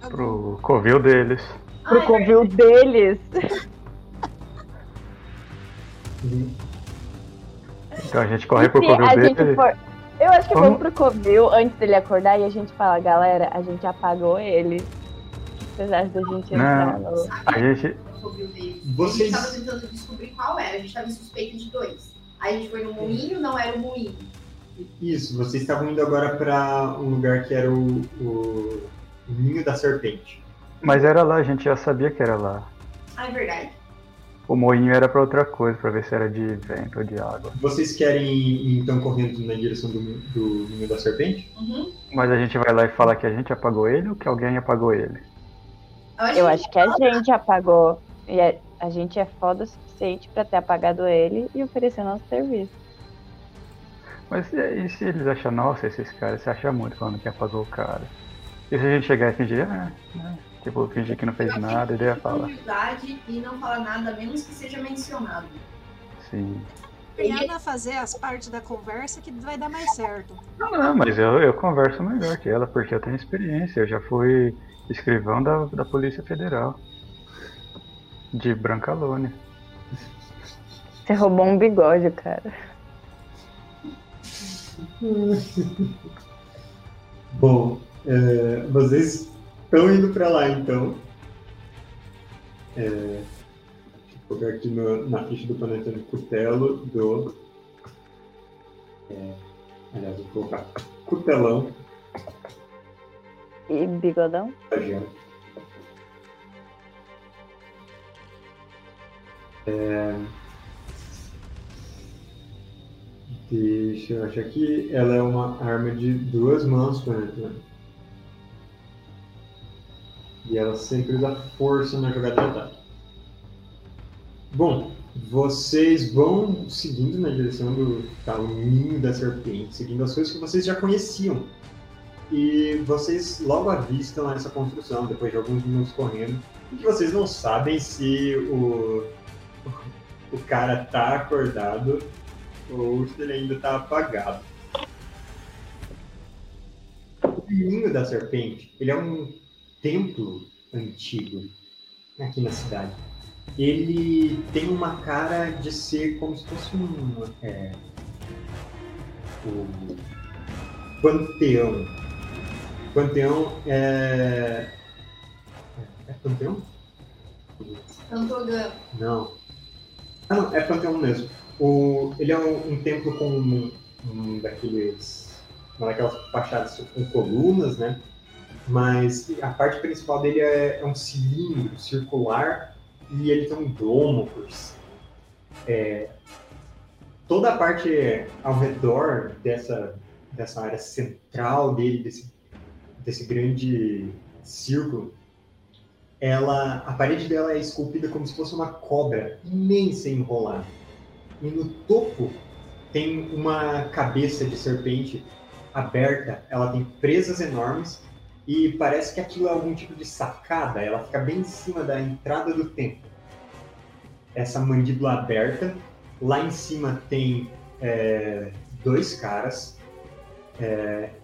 Pro covil deles. pro covil deles. Então a gente corre pro covil deles. Eu acho que vamos pro covil antes dele acordar e a gente fala, galera, a gente apagou ele. Apesar de a gente entrar no... A gente tava tentando descobrir qual era, a gente tava em suspeita de dois. Aí a gente foi no moinho, não era o moinho. Isso, vocês estavam indo agora pra um lugar que era o Ninho da Serpente. Mas era lá, a gente já sabia que era lá. Ah, é verdade. O moinho era pra outra coisa, pra ver se era de vento ou de água. Vocês querem ir, então, correndo na direção do Ninho da Serpente? Uhum. Mas a gente vai lá e fala que a gente apagou ele ou que alguém apagou ele? Eu acho que a gente apagou. E a gente é foda o suficiente pra ter apagado ele e oferecer nosso serviço. Mas e se eles acham, nossa, esses caras se acham muito falando que apagou o cara? E se a gente chegar e fingir, tipo, fingir que não fez nada, ele ia falar. E não falar nada, menos que seja mencionado. Sim. Tenta fazer as partes da conversa que vai dar mais certo. Não, mas eu converso melhor que ela, porque eu tenho experiência, eu já fui escrivão da Polícia Federal. De Brancalônia. Você roubou um bigode, cara. Bom, vocês estão indo pra lá, então. Deixa eu colocar aqui na ficha do Panetone Cutelo do... aliás, vou colocar Cutelão. E bigodão? Deixa eu achar aqui. Ela é uma arma de duas mãos, né? E ela sempre dá força na jogada de ataque. Bom, vocês vão seguindo na direção do Ninho da Serpente, seguindo as coisas que vocês já conheciam. E vocês logo avistam essa construção, depois de alguns minutos correndo, e que vocês não sabem se o cara tá acordado ou se ele ainda tá apagado. O Ninho da Serpente, ele é um templo antigo aqui na cidade. Ele tem uma cara de ser como se fosse um... o Panteão. Panteão é... É Panteão? Pantogan. Não. Ah, não, é Panteão mesmo. Ele é um templo com uma daquelas fachadas com colunas, né? Mas a parte principal dele é um cilindro circular e ele tem um domo por si. Toda a parte ao redor dessa área central dele, desse grande círculo, a parede dela é esculpida como se fosse uma cobra imensa enrolada. E no topo tem uma cabeça de serpente aberta, ela tem presas enormes e parece que aquilo é algum tipo de sacada, ela fica bem em cima da entrada do templo. Essa mandíbula aberta, lá em cima tem dois caras,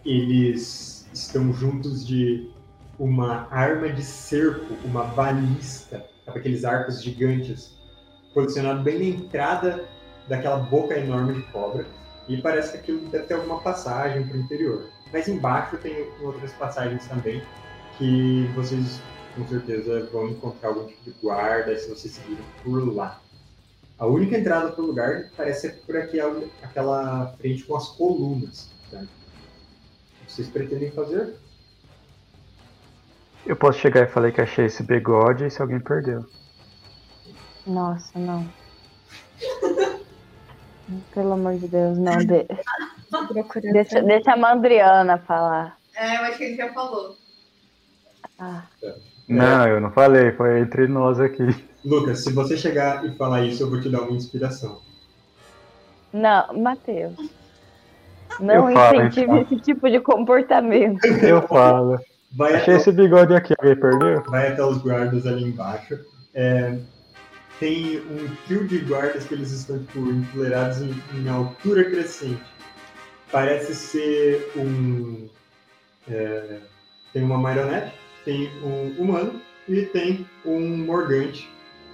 eles... estão juntos de uma arma de cerco, uma balista, aqueles arcos gigantes, posicionado bem na entrada daquela boca enorme de cobra. E parece que aquilo deve ter alguma passagem para o interior. Mas embaixo tem outras passagens também, que vocês com certeza vão encontrar algum tipo de guarda se vocês seguirem por lá. A única entrada para o lugar parece ser por aquela frente com as colunas, tá? Vocês pretendem fazer? Eu posso chegar e falar que achei esse bigode e se alguém perdeu. Nossa, não. Pelo amor de Deus, não. Deixa a Mandriana falar. Eu acho que ele já falou. Não, eu não falei. Foi entre nós aqui. Lucas, se você chegar e falar isso, eu vou te dar uma inspiração. Não, Matheus. Não incentive esse tipo de comportamento. Eu falo. Achei esse bigode aqui, alguém perdeu? Vai até os guardas ali embaixo. Tem um trio de guardas que eles estão enfileirados em altura crescente. Parece ser tem uma marionete, tem um humano E tem um morgante,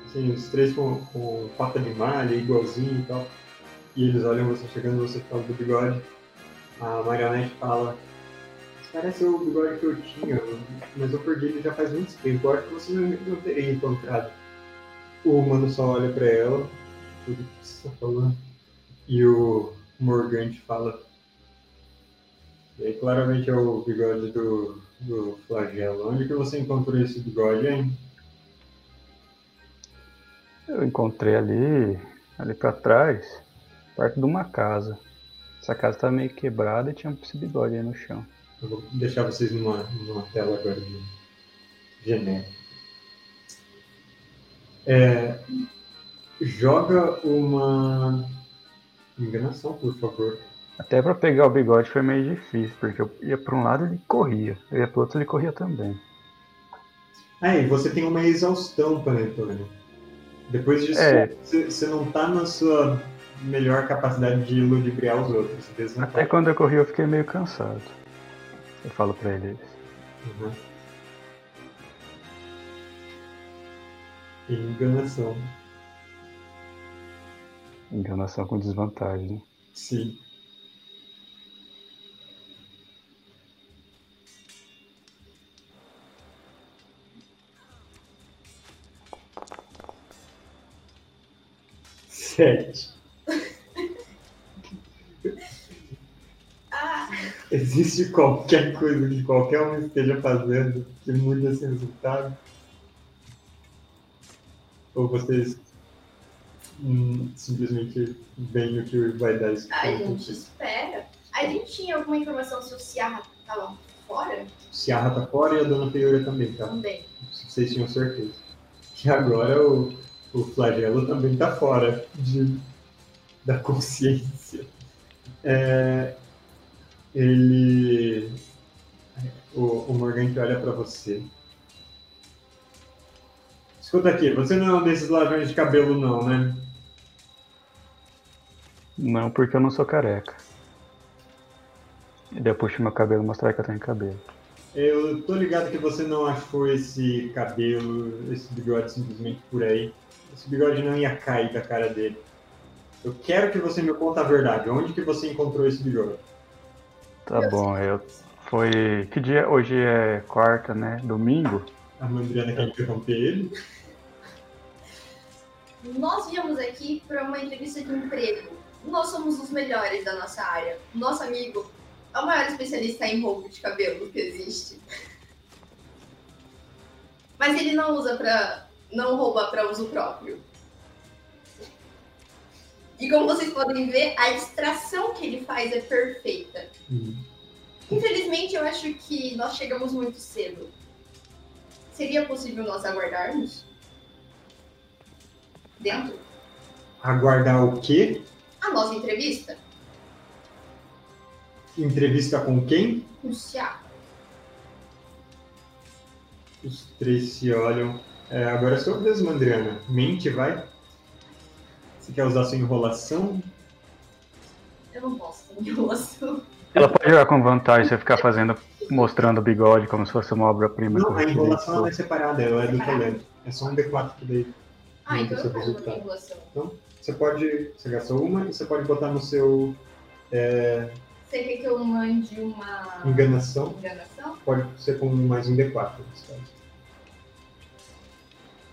assim, os três com pata de malha, igualzinho e tal. E eles olham você chegando, você fala do bigode. A marionete fala: parece o bigode que eu tinha, mas eu perdi ele já faz muito tempo. Eu acho que você não teria encontrado. O humano só olha pra ela, tudo que você tá falando. E o morgante fala. E aí, claramente é o bigode do Flagelo. Onde que você encontrou esse bigode, hein? Eu encontrei ali pra trás, perto de uma casa. Essa casa tá meio quebrada e tinha esse bigode aí no chão. Eu vou deixar vocês numa tela agora de genérica. Joga uma enganação, por favor. Até pra pegar o bigode foi meio difícil, porque eu ia pra um lado e ele corria. Eu ia pro outro e ele corria também. E você tem uma exaustão, Pantogan. Depois disso, você não tá na sua melhor capacidade de ludibriar os outros. Até quando eu corri eu fiquei meio cansado. Eu falo pra ele isso. Uhum. Enganação. Enganação com desvantagem, né? Sim. Existe qualquer coisa que qualquer um esteja fazendo que mude esse resultado? Ou vocês simplesmente veem o que vai dar isso? A gente espera. A gente tinha alguma informação se o Sciarra estava fora? O Sciarra tá fora e a dona Feiura também, tá? Também. Vocês tinham certeza. E agora o Flagelo também tá fora da consciência. O Morgan olha pra você. Escuta aqui, você não é um desses ladrões de cabelo não, né? Não, porque eu não sou careca. E daí eu puxo meu cabelo e mostrar que eu tenho cabelo. Eu tô ligado que você não achou esse cabelo, esse bigode simplesmente por aí. Esse bigode não ia cair da cara dele. Eu quero que você me conte a verdade. Onde que você encontrou esse bigode? Tá bom, foi... Que dia? Hoje é quarta, né? Domingo? A Mandriana quer interromper ele. Nós viemos aqui para uma entrevista de emprego. Nós somos os melhores da nossa área. Nosso amigo é o maior especialista em roupa de cabelo que existe. Mas ele não usa pra... Não rouba para uso próprio. E como vocês podem ver, a distração que ele faz é perfeita. Infelizmente, eu acho que nós chegamos muito cedo. Seria possível nós aguardarmos? Dentro? Aguardar o quê? A nossa entrevista. Entrevista com quem? Com o Sciarra. Os três se olham. Agora é sua vez, Mandriana. Mente, vai. Você quer usar sua enrolação? Eu não posso ter enrolação. Ela pode jogar com vantagem, você ficar mostrando o bigode como se fosse uma obra-prima. Não, a enrolação ela é separada, ela é do talento. É só um D4 que daí. Então eu faço uma enrolação. Então, você gastou uma e você pode botar no seu... Você quer que eu mande uma... Enganação? Pode ser com mais um D4.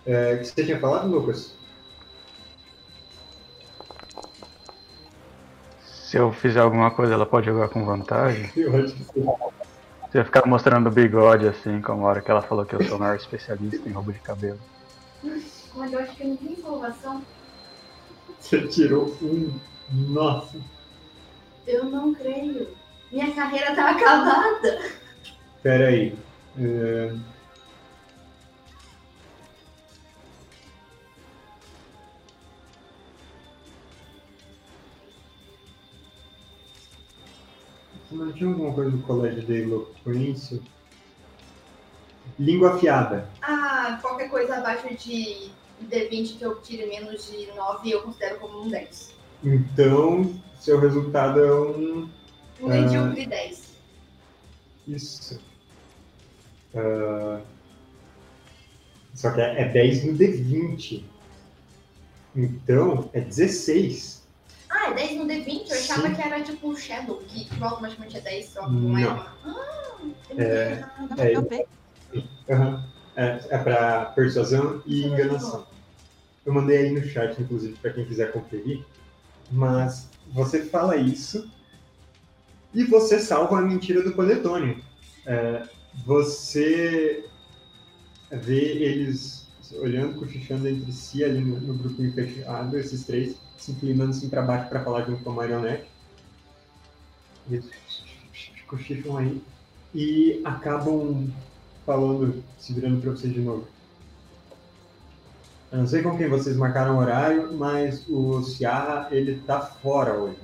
O que você tinha falado, Lucas? Se eu fizer alguma coisa, ela pode jogar com vantagem? Eu acho que sim. Se eu ficar mostrando o bigode, assim, como a hora que ela falou que eu sou o maior especialista em roubo de cabelo. Olha, eu acho que não tem informação. Você tirou um. Nossa. Eu não creio. Minha carreira tá acabada. Peraí. Não tinha alguma coisa no colégio de eloquência? Língua afiada. Qualquer coisa abaixo de D20 que eu tire menos de 9 eu considero como um 10. Então, seu resultado é um... Um medíocre 10. Isso. Só que é 10 no D20. Então, é 16. Ah, é 10 no D20? Eu achava que era tipo o Shadow, que automaticamente é 10, só que não é uma... É pra persuasão e enganação. Eu mandei aí no chat, inclusive, pra quem quiser conferir. Mas você fala isso e você salva a mentira do Panetone. Você vê eles olhando, cochichando entre si ali no grupinho fechado, esses três se inclinando assim pra baixo pra falar junto com a marionete. Eles cochicham aí e acabam falando, se virando pra vocês de novo. Eu não sei com quem vocês marcaram o horário, mas o Sciarra, ele tá fora hoje.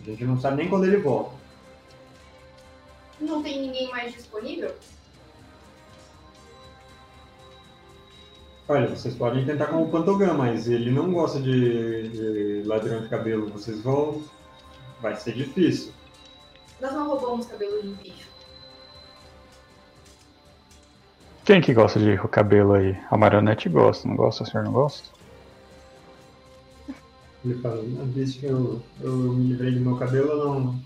A gente não sabe nem quando ele volta. Não tem ninguém mais disponível? Olha, vocês podem tentar com o Pantogan, mas ele não gosta de ladrão de cabelo. Vocês vão... Vai ser difícil. Nós não roubamos cabelo de um bicho. Quem que gosta de cabelo aí? A marionete gosta, não gosta? O senhor não gosta? Ele fala, desde que eu me livrei do meu cabelo,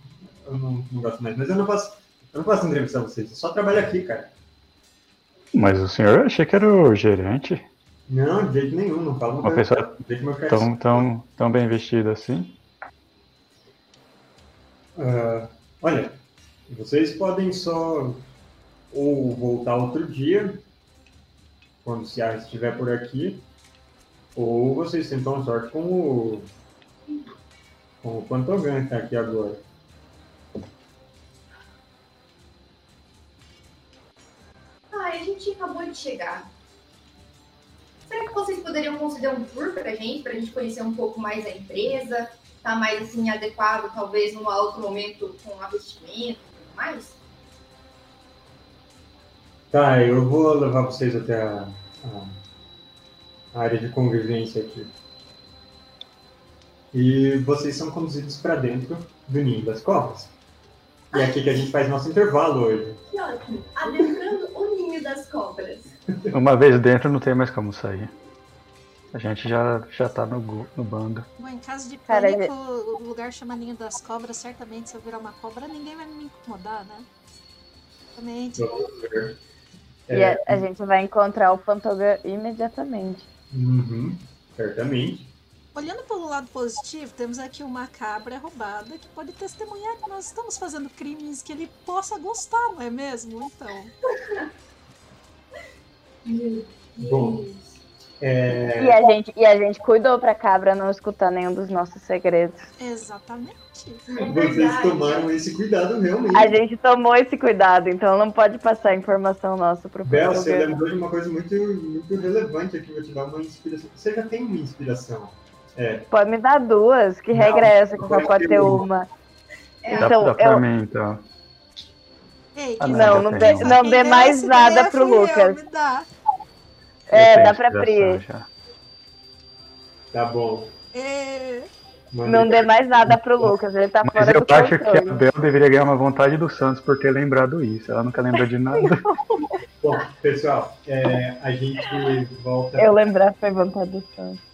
eu não gosto mais. Mas eu não faço entrevista a vocês, eu só trabalho aqui, cara. Mas o senhor, eu achei que era o gerente. Não, de jeito nenhum, não falo. Uma pessoa tão bem vestida assim. Olha, vocês podem só... ou voltar outro dia, quando o Sciarra estiver por aqui, ou vocês tentam a sorte com o Pantogan, que tá aqui agora. A gente acabou de chegar. Será que vocês poderiam conceder um tour pra gente conhecer um pouco mais a empresa, tá mais, assim, adequado, talvez, num outro momento, com o investimento e tudo mais? Tá, eu vou levar vocês até a área de convivência aqui. E vocês são conduzidos para dentro do ninho das cobras. E é aqui que a gente faz nosso intervalo hoje. Que ótimo! Adentrando o ninho das cobras. Uma vez dentro não tem mais como sair. A gente já tá no bando. Bom, em caso de pânico, o lugar chama ninho das cobras. Certamente, se eu virar uma cobra, ninguém vai me incomodar, né? Exatamente. E a gente vai encontrar o Pantogan imediatamente. Uhum, certamente. Olhando pelo lado positivo, temos aqui uma cabra roubada que pode testemunhar que nós estamos fazendo crimes que ele possa gostar, não é mesmo? Então. Bom. E a gente cuidou pra cabra não escutar nenhum dos nossos segredos. Exatamente. Vocês tomaram esse cuidado realmente. A gente tomou esse cuidado, então não pode passar informação nossa pro Bel, você lembrou de uma coisa muito, muito relevante aqui, vou te dar uma inspiração. Você já tem uma inspiração. Pode me dar duas, que regra é essa que só pode ter uma? Então, dá pra mim, então. Ei, não dê mais nada pro Lucas. Me dá. Dá pra Pri. Tá bom. Não dê mais nada pro Lucas, ele tá fora do controle. Mas eu acho que a Bel deveria ganhar uma vontade do Santos por ter lembrado isso, ela nunca lembra de nada. Bom, pessoal, a gente volta... Eu lembrar foi vontade do Santos.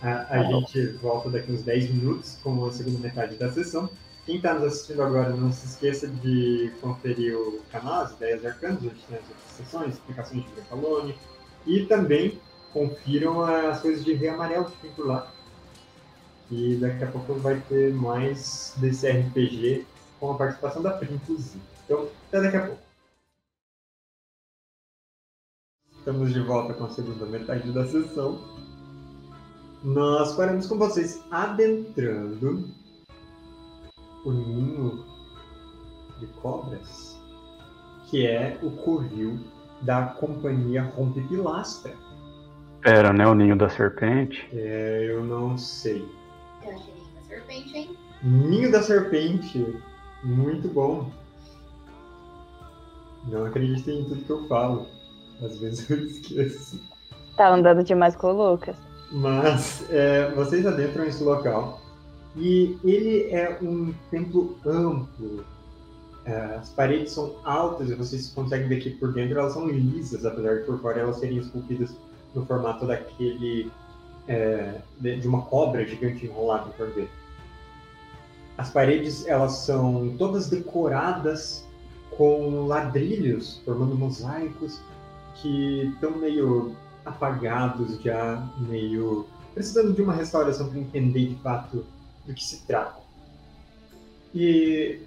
A gente volta daqui uns 10 minutos com a segunda metade da sessão. Quem tá nos assistindo agora, não se esqueça de conferir o canal, as Ideias Arcanas, onde tem as outras sessões, explicações de Brancalônia. E também confiram as coisas de Rei Amarelo que tem por lá. E daqui a pouco vai ter mais desse RPG com a participação da Pri, inclusive. Então, até daqui a pouco. Estamos de volta com a segunda metade da sessão. Nós faremos com vocês adentrando o ninho de cobras, que é o covil da companhia Rompe Pilastra. Era, né? O ninho da serpente? Eu não sei. Eu achei ninho da serpente, hein? Ninho da serpente. Muito bom. Não acreditem em tudo que eu falo. Às vezes eu esqueço. Tá andando demais com o Lucas. Mas vocês adentram esse local. E ele é um templo amplo. As paredes são altas e vocês conseguem ver que por dentro elas são lisas, apesar de por fora elas serem esculpidas no formato daquele... de uma cobra gigante enrolada em cordeiro. As paredes, elas são todas decoradas com ladrilhos, formando mosaicos que estão meio apagados já, meio... precisando de uma restauração para entender de fato do que se trata. E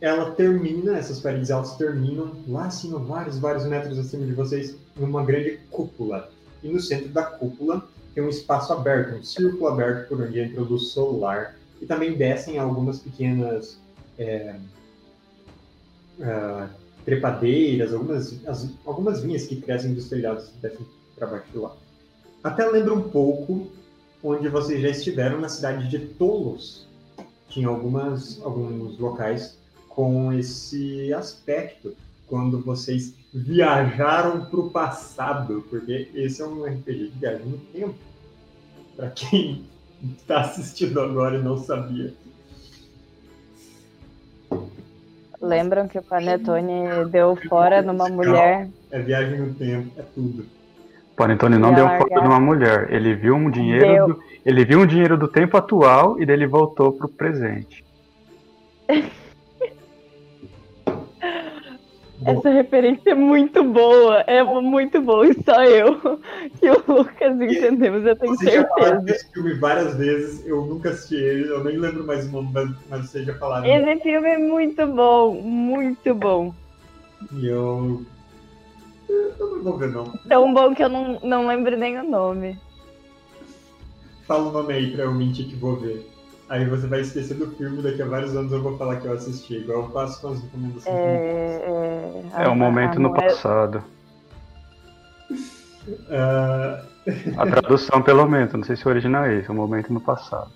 ela termina, essas paredes altas terminam lá acima, vários metros acima de vocês, numa grande cúpula. E no centro da cúpula tem um espaço aberto, um círculo aberto por onde entra a luz solar. E também descem algumas pequenas trepadeiras, algumas vinhas que crescem dos telhados e descem para baixo de lá. Até lembra um pouco onde vocês já estiveram na cidade de Tolos. Tinha alguns locais com esse aspecto, quando vocês viajaram para o passado, porque esse é um RPG de viagem no tempo. Para quem está assistindo agora e não sabia. Lembram que o Panetone deu fora numa mulher? É viagem no tempo, é tudo. O Panetone não deu fora numa mulher. Ele viu um dinheiro do tempo atual e daí ele voltou pro presente. Essa referência é muito boa, e só eu e o Lucas entendemos, eu tenho certeza. Vocês já falaram desse filme várias vezes, eu nunca assisti ele, eu nem lembro mais o nome, mas vocês já falaram. Esse filme é muito bom, E eu não vou ver não. Tão bom que eu não lembro nem o nome. Fala o nome aí pra eu mentir que vou ver. Aí você vai esquecer do filme, daqui a vários anos eu vou falar que eu assisti, igual eu faço com as recomendações. É um momento no passado. A tradução, pelo menos, não sei se o original é esse, é um momento no passado.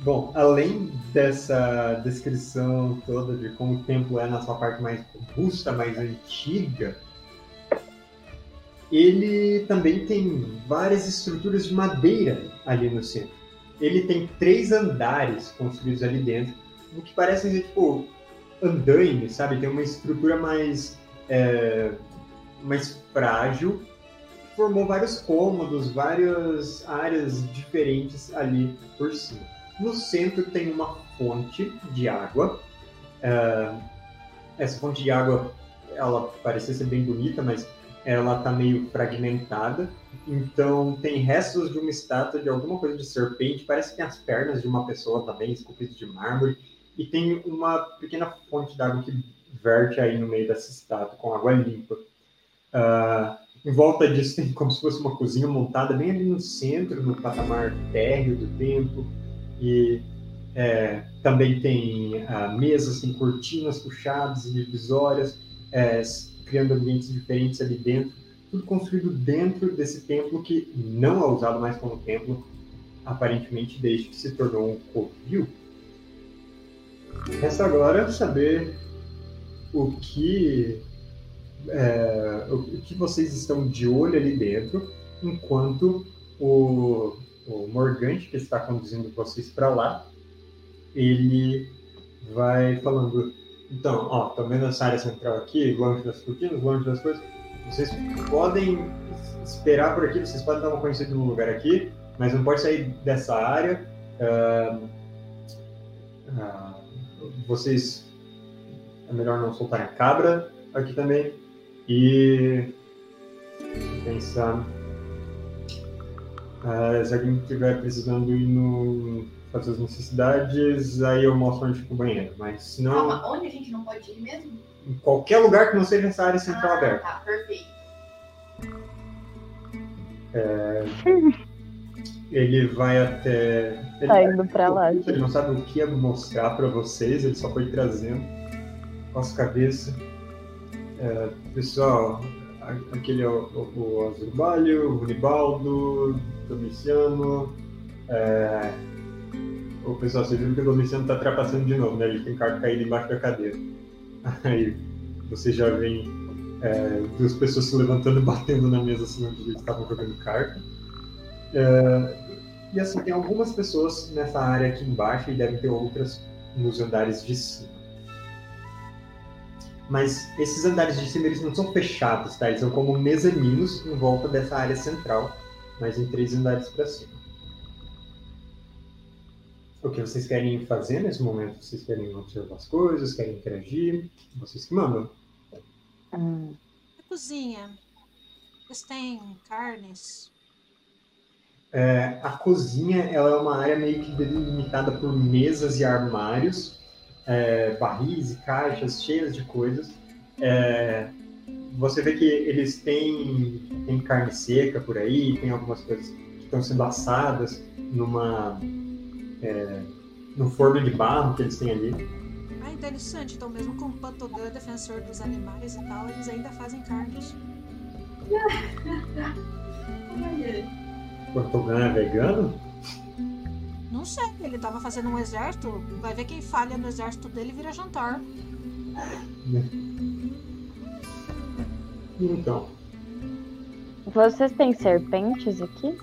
Bom, além dessa descrição toda de como o templo é na sua parte mais robusta, mais antiga, ele também tem várias estruturas de madeira ali no centro. Ele tem 3 andares construídos ali dentro, o que parecem ser, tipo, andaime, sabe? Tem uma estrutura mais frágil, formou vários cômodos, várias áreas diferentes ali por cima. No centro tem uma fonte de água. Essa fonte de água, ela parecia ser bem bonita, mas ela tá meio fragmentada. Então, tem restos de uma estátua de alguma coisa de serpente, parece que tem as pernas de uma pessoa também, esculpidas de mármore, e tem uma pequena fonte d'água que verte aí no meio dessa estátua, com água limpa. Em volta disso tem como se fosse uma cozinha montada bem ali no centro, no patamar térreo do templo, e também tem mesas, tem cortinas puxadas e divisórias, criando ambientes diferentes ali dentro. Tudo construído dentro desse templo que não é usado mais como templo, aparentemente desde que se tornou um covil. Resta agora saber o que vocês estão de olho ali dentro, enquanto o Morgante, que está conduzindo vocês para lá, ele vai falando: então, ó, estão vendo essa área central aqui, longe das cortinas, longe das coisas. Vocês podem esperar por aqui, vocês podem dar uma conhecida no lugar aqui, mas não pode sair dessa área. Vocês... é melhor não soltarem a cabra aqui também. E... pensar... se alguém estiver precisando ir fazer as necessidades, aí eu mostro onde fica o banheiro, mas se não... Calma, onde a gente não pode ir mesmo? Em qualquer lugar que não seja essa área central aberta. Tá, perfeito. Ele vai até... Tá indo pra lá. Ele não sabe o que ia mostrar pra vocês, ele só foi trazendo. Nossa cabeça. Pessoal, aquele é o Azubalho, o Unibaldo, o Domiciano. O pessoal, vocês viram que o Domiciano tá trapaceando de novo, né? Ele tem cara caído embaixo da cadeira. Aí você já vem duas pessoas se levantando e batendo na mesa assim onde eles estavam jogando carta. E assim, tem algumas pessoas nessa área aqui embaixo e devem ter outras nos andares de cima. Mas esses andares de cima, eles não são fechados, tá? Eles são como mezaninos em volta dessa área central, mas em 3 andares para cima. O que vocês querem fazer nesse momento? Vocês querem observar as coisas, querem interagir? Vocês que mandam. A cozinha. Vocês têm carnes? É, a cozinha, ela é uma área meio que delimitada por mesas e armários, barris e caixas cheias de coisas. Você vê que eles têm carne seca por aí, tem algumas coisas que estão sendo assadas no forno de barro que eles têm ali. Ah, interessante. Então mesmo com o Pantogan, defensor dos animais e tal, eles ainda fazem carnes. Pantogan é vegano? Não sei, ele tava fazendo um exército. Vai ver quem falha no exército dele vira jantar. Então, vocês têm serpentes aqui?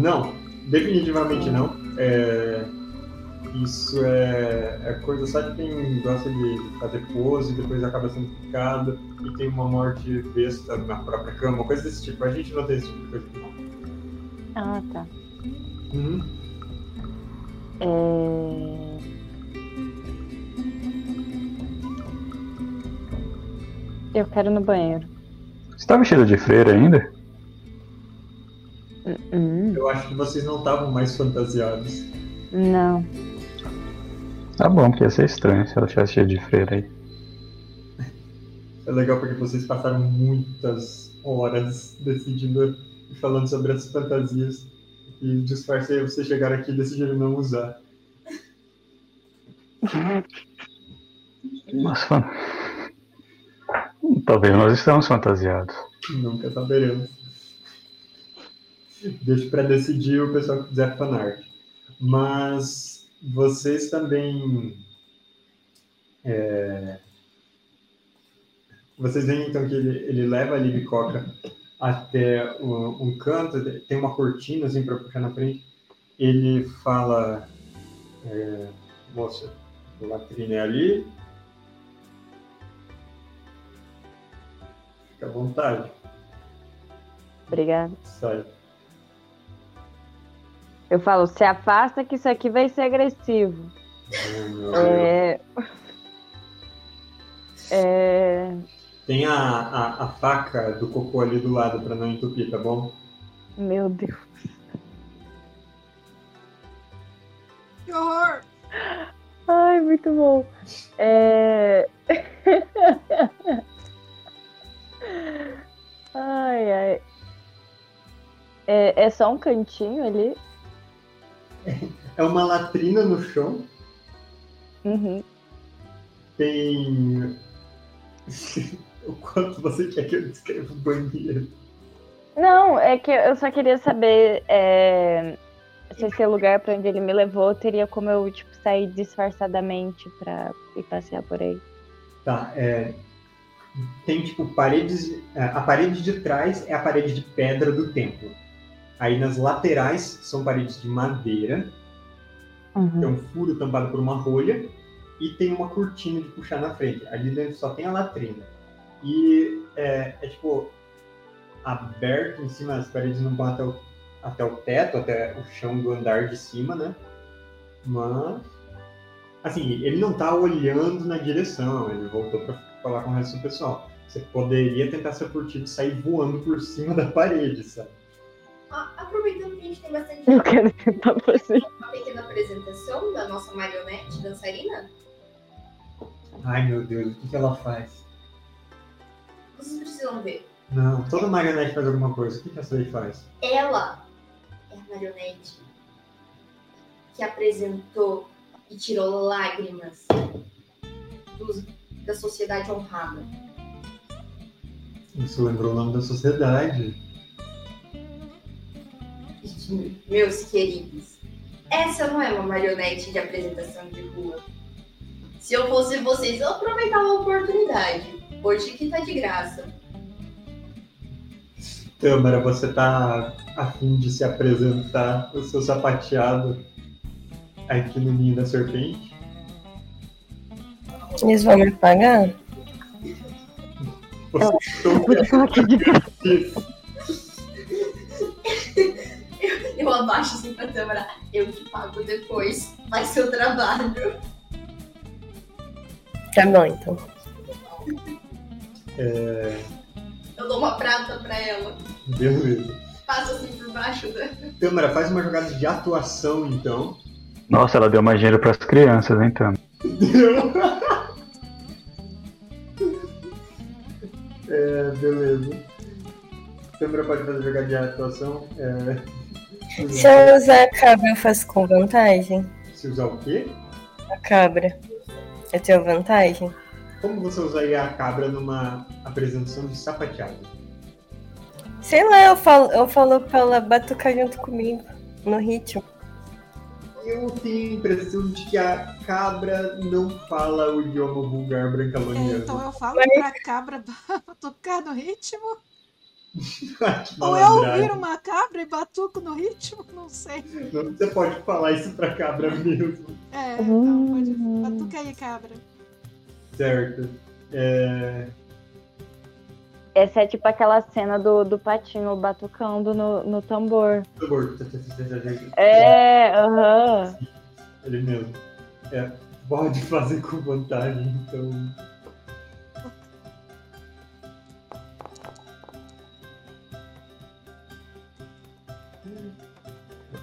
Não, definitivamente não. Isso é coisa só de quem gosta de fazer pose e depois acaba sendo picado e tem uma morte besta na própria cama, coisa desse tipo. A gente não tem esse tipo de coisa. Ah, tá. Eu quero ir no banheiro. Você tá vestido de freira ainda? Eu acho que vocês não estavam mais fantasiados. Não. Tá bom, porque ia ser estranho se ela tivesse cheia de freira aí. É legal porque vocês passaram muitas horas decidindo e falando sobre essas fantasias. E disfarcei vocês chegaram aqui e decidiram não usar. Nossa, talvez nós estamos fantasiados. Nunca saberemos. Deixa pra decidir o pessoal que quiser fanart. Mas vocês também... Vocês veem então que ele leva a Libicoca até um canto, tem uma cortina assim para puxar na frente. Ele fala, moça, a latrina é ali. Fica à vontade. Obrigada. Sai. Eu falo, se afasta que isso aqui vai ser agressivo. Tem a faca do cocô ali do lado pra não entupir, tá bom? Meu Deus. Que horror! Ai, muito bom. Ai, ai. É só um cantinho ali? É uma latrina no chão. Uhum. Tem... O quanto você quer que eu descreva o banheiro? Não, é que eu só queria saber se esse lugar pra onde ele me levou teria como eu sair disfarçadamente pra ir passear por aí. Tá, tem paredes... A parede de trás é a parede de pedra do templo. Aí nas laterais são paredes de madeira. Uhum. Tem um furo tampado por uma rolha. E tem uma cortina de puxar na frente. Ali dentro só tem a latrina. E aberto em cima, as paredes não vão até o teto, até o chão do andar de cima, né? Mas, assim, ele não tá olhando na direção, ele voltou pra falar com o resto do pessoal. Você poderia tentar ser furtivo e sair voando por cima da parede, sabe? Aproveitando que a gente tem bastante... Eu quero tentar fazer uma pequena apresentação da nossa marionete dançarina. Ai, meu Deus, o que ela faz? Vocês precisam ver. Não, toda marionete faz alguma coisa. O que essa aí faz? Ela é a marionete que apresentou e tirou lágrimas da sociedade honrada. Isso lembrou o nome da sociedade. Meus queridos, essa não é uma marionete de apresentação de rua. Se eu fosse vocês, eu aproveitava a oportunidade. Hoje que tá de graça. Tâmara, você tá afim de se apresentar o seu sapateado aqui no Ninho da Serpente? Eles vão me pagar? Eu abaixo assim pra câmera. Eu te pago depois. Faz seu trabalho. Tá bom, então. Eu dou uma prata pra ela. Beleza. Passa assim por baixo dela. Câmera, faz uma jogada de atuação, então. Nossa, ela deu mais dinheiro pras crianças, hein, Tâmara? Deu. Beleza. Câmera pode fazer jogada de atuação. Se eu usar a cabra, eu faço com vantagem? Se usar o quê? A cabra. Eu tenho vantagem? Como você usaria a cabra numa apresentação de sapateado? Sei lá, eu falo pra ela batucar junto comigo, no ritmo. Eu tenho a impressão de que a cabra não fala o idioma vulgar brancaloniano. Então eu falo pra cabra batucar no ritmo? Ou eu ouvir uma cabra e batuco no ritmo? Não sei. Não, você pode falar isso pra cabra mesmo. Então pode. Batuca aí, cabra. Certo. Essa é tipo aquela cena do patinho batucando no tambor. Ele mesmo. Pode fazer com vantagem, então.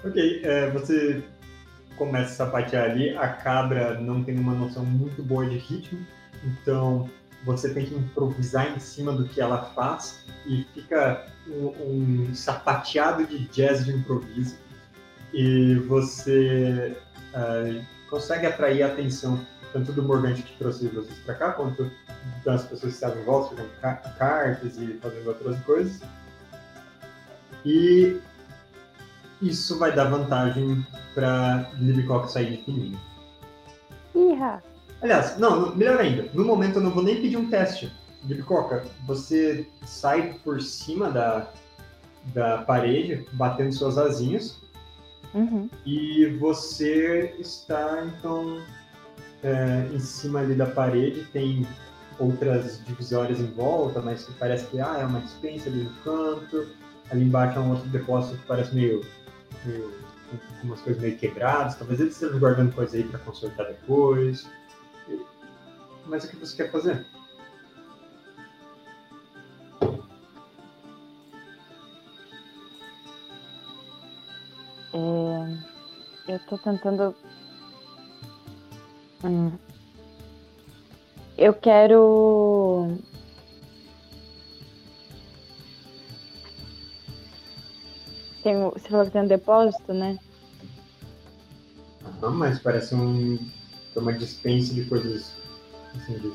Ok, você começa a sapatear ali, a cabra não tem uma noção muito boa de ritmo, então você tem que improvisar em cima do que ela faz e fica um sapateado de jazz de improviso e você consegue atrair a atenção tanto do Morgante que trouxe vocês pra cá, quanto das pessoas que estavam em volta, jogando cartas e fazendo outras coisas. E isso vai dar vantagem pra Libicock sair de fininho. Iha! Aliás, não, melhor ainda. No momento eu não vou nem pedir um teste. Libicoca, você sai por cima da parede, batendo suas asinhas. Uhum. E você está, então, em cima ali da parede. Tem outras divisórias em volta, mas que parece que é uma dispensa ali no canto. Ali embaixo é um outro depósito que parece meio com umas coisas meio quebradas, talvez eles estejam guardando coisas aí para consertar depois. Mas o que você quer fazer? Eu tô tentando... Eu quero... Você falou que tem um depósito, né? Ah, mas parece uma dispensa de coisas assim, de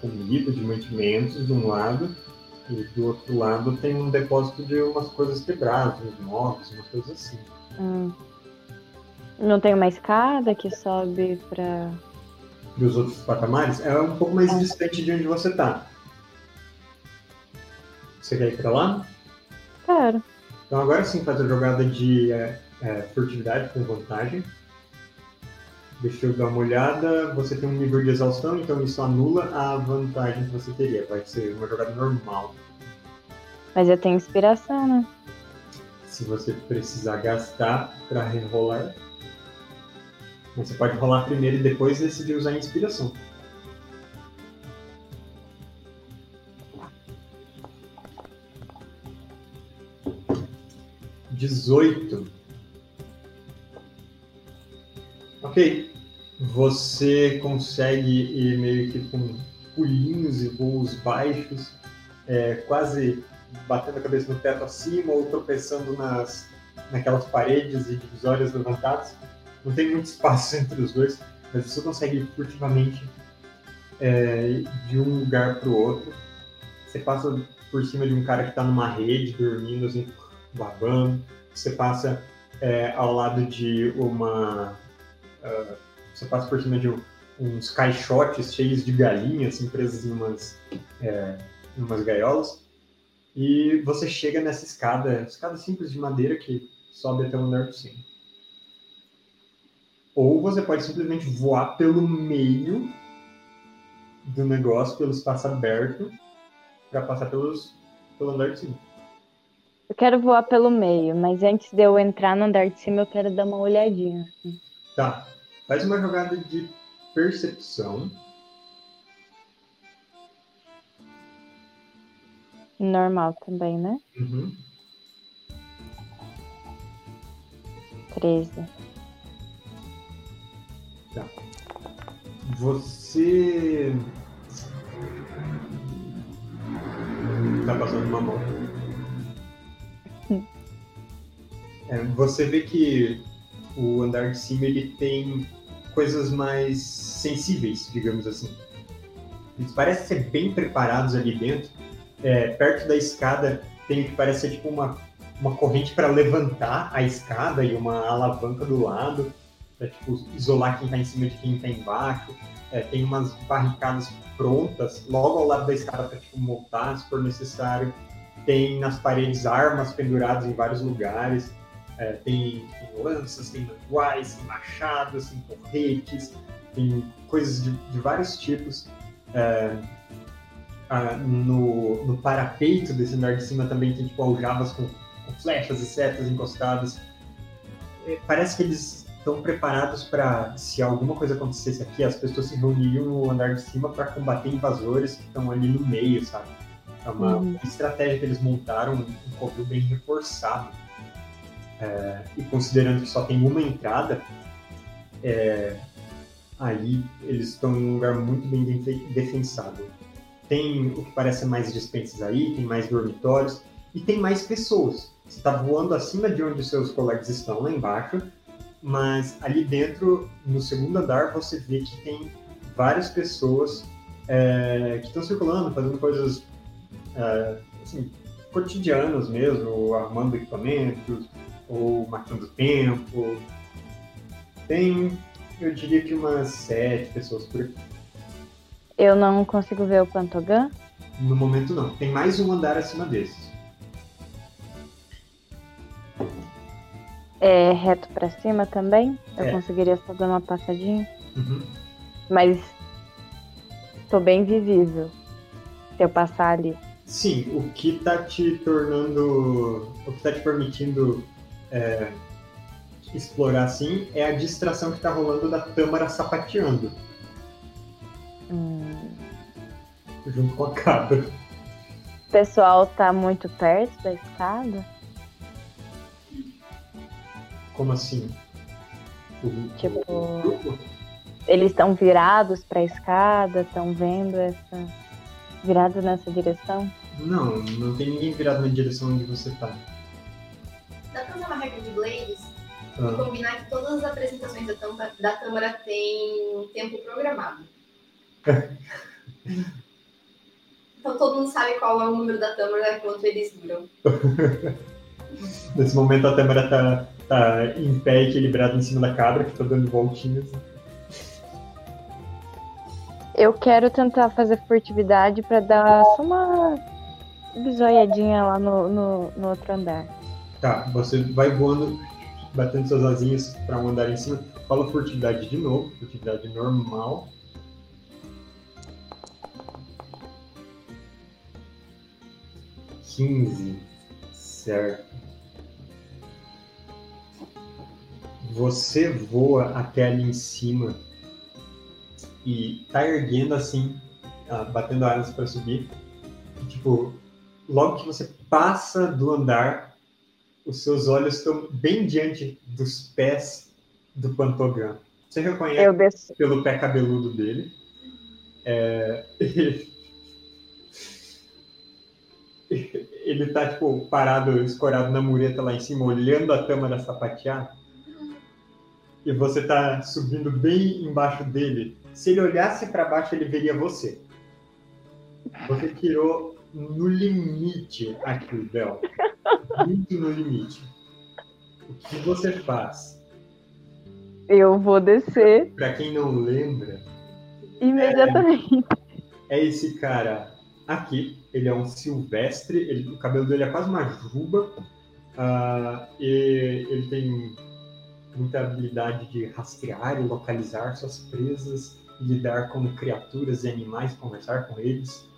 comida, de mantimentos de um lado, e do outro lado tem um depósito de umas coisas quebradas, uns móveis, umas coisas assim. Não tem uma escada que sobe para... Dos outros patamares? É um pouco mais distante de onde você tá. Você quer ir pra lá? Claro. Então agora sim faz a jogada de furtividade com vantagem. Deixa eu dar uma olhada. Você tem um nível de exaustão, então isso anula a vantagem que você teria. Vai ser uma jogada normal. Mas eu tenho inspiração, né? Se você precisar gastar pra rerolar. Você pode rolar primeiro e depois decidir usar a inspiração. Ok, você consegue ir meio que com pulinhos e voos baixos, quase batendo a cabeça no teto acima ou tropeçando naquelas paredes e divisórias levantadas. Não tem muito espaço entre os dois, mas você consegue ir furtivamente de um lugar para o outro. Você passa por cima de um cara que está numa rede, dormindo assim, babando. Você passa ao lado de uma... você passa por cima de uns caixotes cheios de galinhas, assim, presas em umas gaiolas. E você chega nessa escada simples de madeira que sobe até o andar de cima. Ou você pode simplesmente voar pelo meio do negócio pelo espaço aberto para passar pelo andar de cima. Eu quero voar pelo meio, mas antes de eu entrar no andar de cima, eu quero dar uma olhadinha. Assim. Tá. Faz uma jogada de percepção. Normal também, né? Uhum. 13. Tá. Você... tá passando uma moto. Você vê que o andar de cima ele tem coisas mais sensíveis, digamos assim. Eles parecem ser bem preparados ali dentro. Perto da escada tem o que parece ser tipo uma corrente para levantar a escada e uma alavanca do lado para tipo, isolar quem está em cima de quem está embaixo. Tem umas barricadas prontas logo ao lado da escada para tipo, montar se for necessário. Tem nas paredes armas penduradas em vários lugares. Tem lanças, tem manuais, tem machados, tem corretes, tem coisas de vários tipos. No parapeito desse andar de cima também tem tipo aljavas com flechas e setas encostadas. Parece que eles estão preparados para, se alguma coisa acontecesse aqui, as pessoas se reuniriam no andar de cima para combater invasores que estão ali no meio, sabe? É uma estratégia que eles montaram, um covil bem reforçado. E considerando que só tem uma entrada, aí eles estão em um lugar muito bem defensável. Tem o que parece mais dispensas aí, tem mais dormitórios e tem mais pessoas. Você está voando acima de onde os seus colegas estão, lá embaixo, mas ali dentro, no segundo andar, você vê que tem várias pessoas que estão circulando, fazendo coisas assim, cotidianas mesmo, armando equipamentos ou matando tempo. Tem, eu diria que umas 7 pessoas por aqui. Eu não consigo ver o Pantogan? No momento não. Tem mais um andar acima desses. É reto pra cima também? Eu conseguiria só dar uma passadinha? Uhum. Mas tô bem visível se eu passar ali. Sim, o que tá te tornando... O que tá te permitindo explorar assim é a distração que tá rolando da Tâmara sapateando. Junto com a cabra. O pessoal tá muito perto da escada? Como assim? Tipo, eles estão virados pra escada? Estão vendo essa... virados nessa direção? Não, não tem ninguém virado na direção onde você tá. Dá pra usar uma regra de Blades? E combinar que todas as apresentações da Tâmara tem tempo programado. Então todo mundo sabe qual é o número da Tâmara enquanto eles viram. Nesse momento a Tâmara tá em pé, equilibrada em cima da cabra, que tá dando voltinhas. Eu quero tentar fazer furtividade pra dar só uma bisoiadinha lá no outro andar. Tá, você vai voando, batendo suas asinhas pra um andar em cima. Fala furtividade de novo, furtividade normal. Certo. Você voa até ali em cima e tá erguendo assim, batendo asas para subir. E, tipo, logo que você passa do andar, os seus olhos estão bem diante dos pés do Pantogan. Você reconhece pelo pé cabeludo dele. Ele tá, tipo, parado, escorado na mureta lá em cima, olhando a Tâmara sapatear. E você tá subindo bem embaixo dele. Se ele olhasse pra baixo, ele veria você. Você tirou no limite aqui, Bel. Muito no limite. O que você faz? Eu vou descer. Pra quem não lembra... imediatamente. É esse cara aqui. Ele é um silvestre, o cabelo dele é quase uma juba, e ele tem muita habilidade de rastrear e localizar suas presas, lidar com criaturas e animais, conversar com eles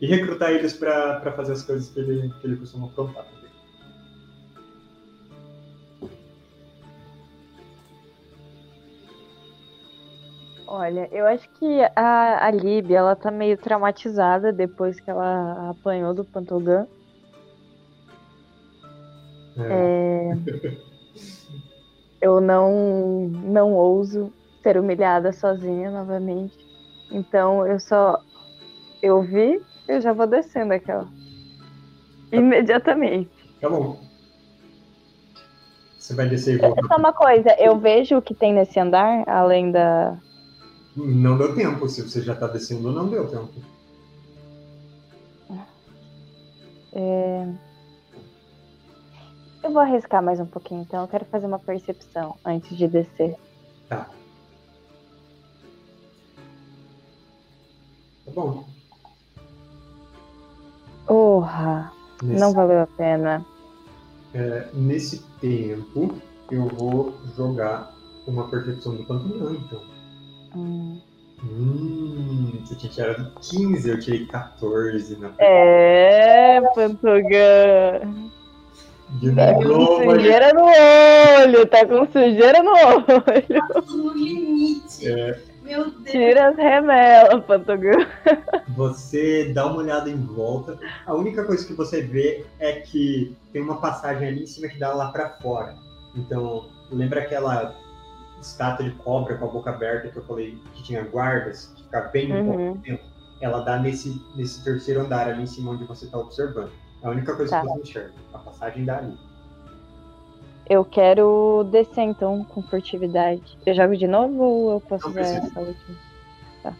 e recrutar eles para fazer as coisas que ele costuma aprontar também. Olha, eu acho que a Lib, ela tá meio traumatizada depois que ela apanhou do Pantogan. Eu não ouso ser humilhada sozinha novamente. Então eu já vou descendo aquela imediatamente. Tá bom. Você vai descer e volta. Só uma coisa, eu vejo o que tem nesse andar, além da... Não deu tempo, se você já tá descendo, não deu tempo. Eu vou arriscar mais um pouquinho, então. Eu quero fazer uma percepção antes de descer. Tá. Tá bom. Porra! Não valeu a pena. Nesse tempo, eu vou jogar uma percepção do Pantogan, então. Você tinha tirado 15, eu tirei 14 na pergunta. Pantogan! Tá com sujeira no olho! Tá no limite! Meu Deus! Tira as remelas, Pantogan! Você dá uma olhada em volta. A única coisa que você vê é que tem uma passagem ali em cima que dá lá pra fora. Então, lembra aquela estátua de cobra com a boca aberta que eu falei que tinha guardas, que fica bem um pouco tempo, ela dá nesse terceiro andar ali em cima onde você está observando. É a única coisa que você enxerga, a passagem dá ali. Eu quero descer então com furtividade. Eu jogo de novo ou eu posso usar essa última? Tá.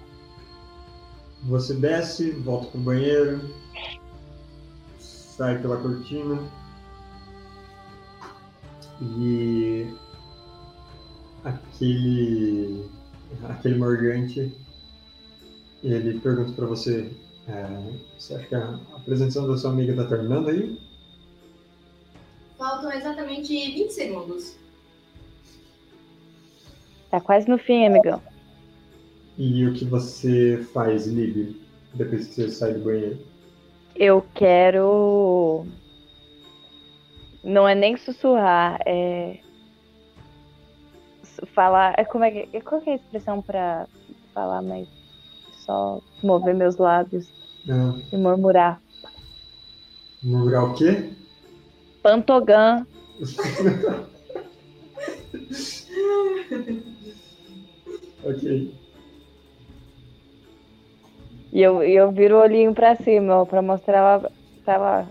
Você desce, volta pro banheiro, sai pela cortina e... Aquele morgante, ele pergunta pra você, você acha que a apresentação da sua amiga tá terminando aí? Faltam exatamente 20 segundos. Tá quase no fim, amigão. E o que você faz, Lib, depois que você sai do banheiro? Eu quero... Não é nem sussurrar, falar, qual que é a expressão pra falar, mas só mover meus lábios e murmurar. Murmurar o quê? Pantogan. Ok. E eu viro o olhinho pra cima, ó, pra mostrar ela, tá lá.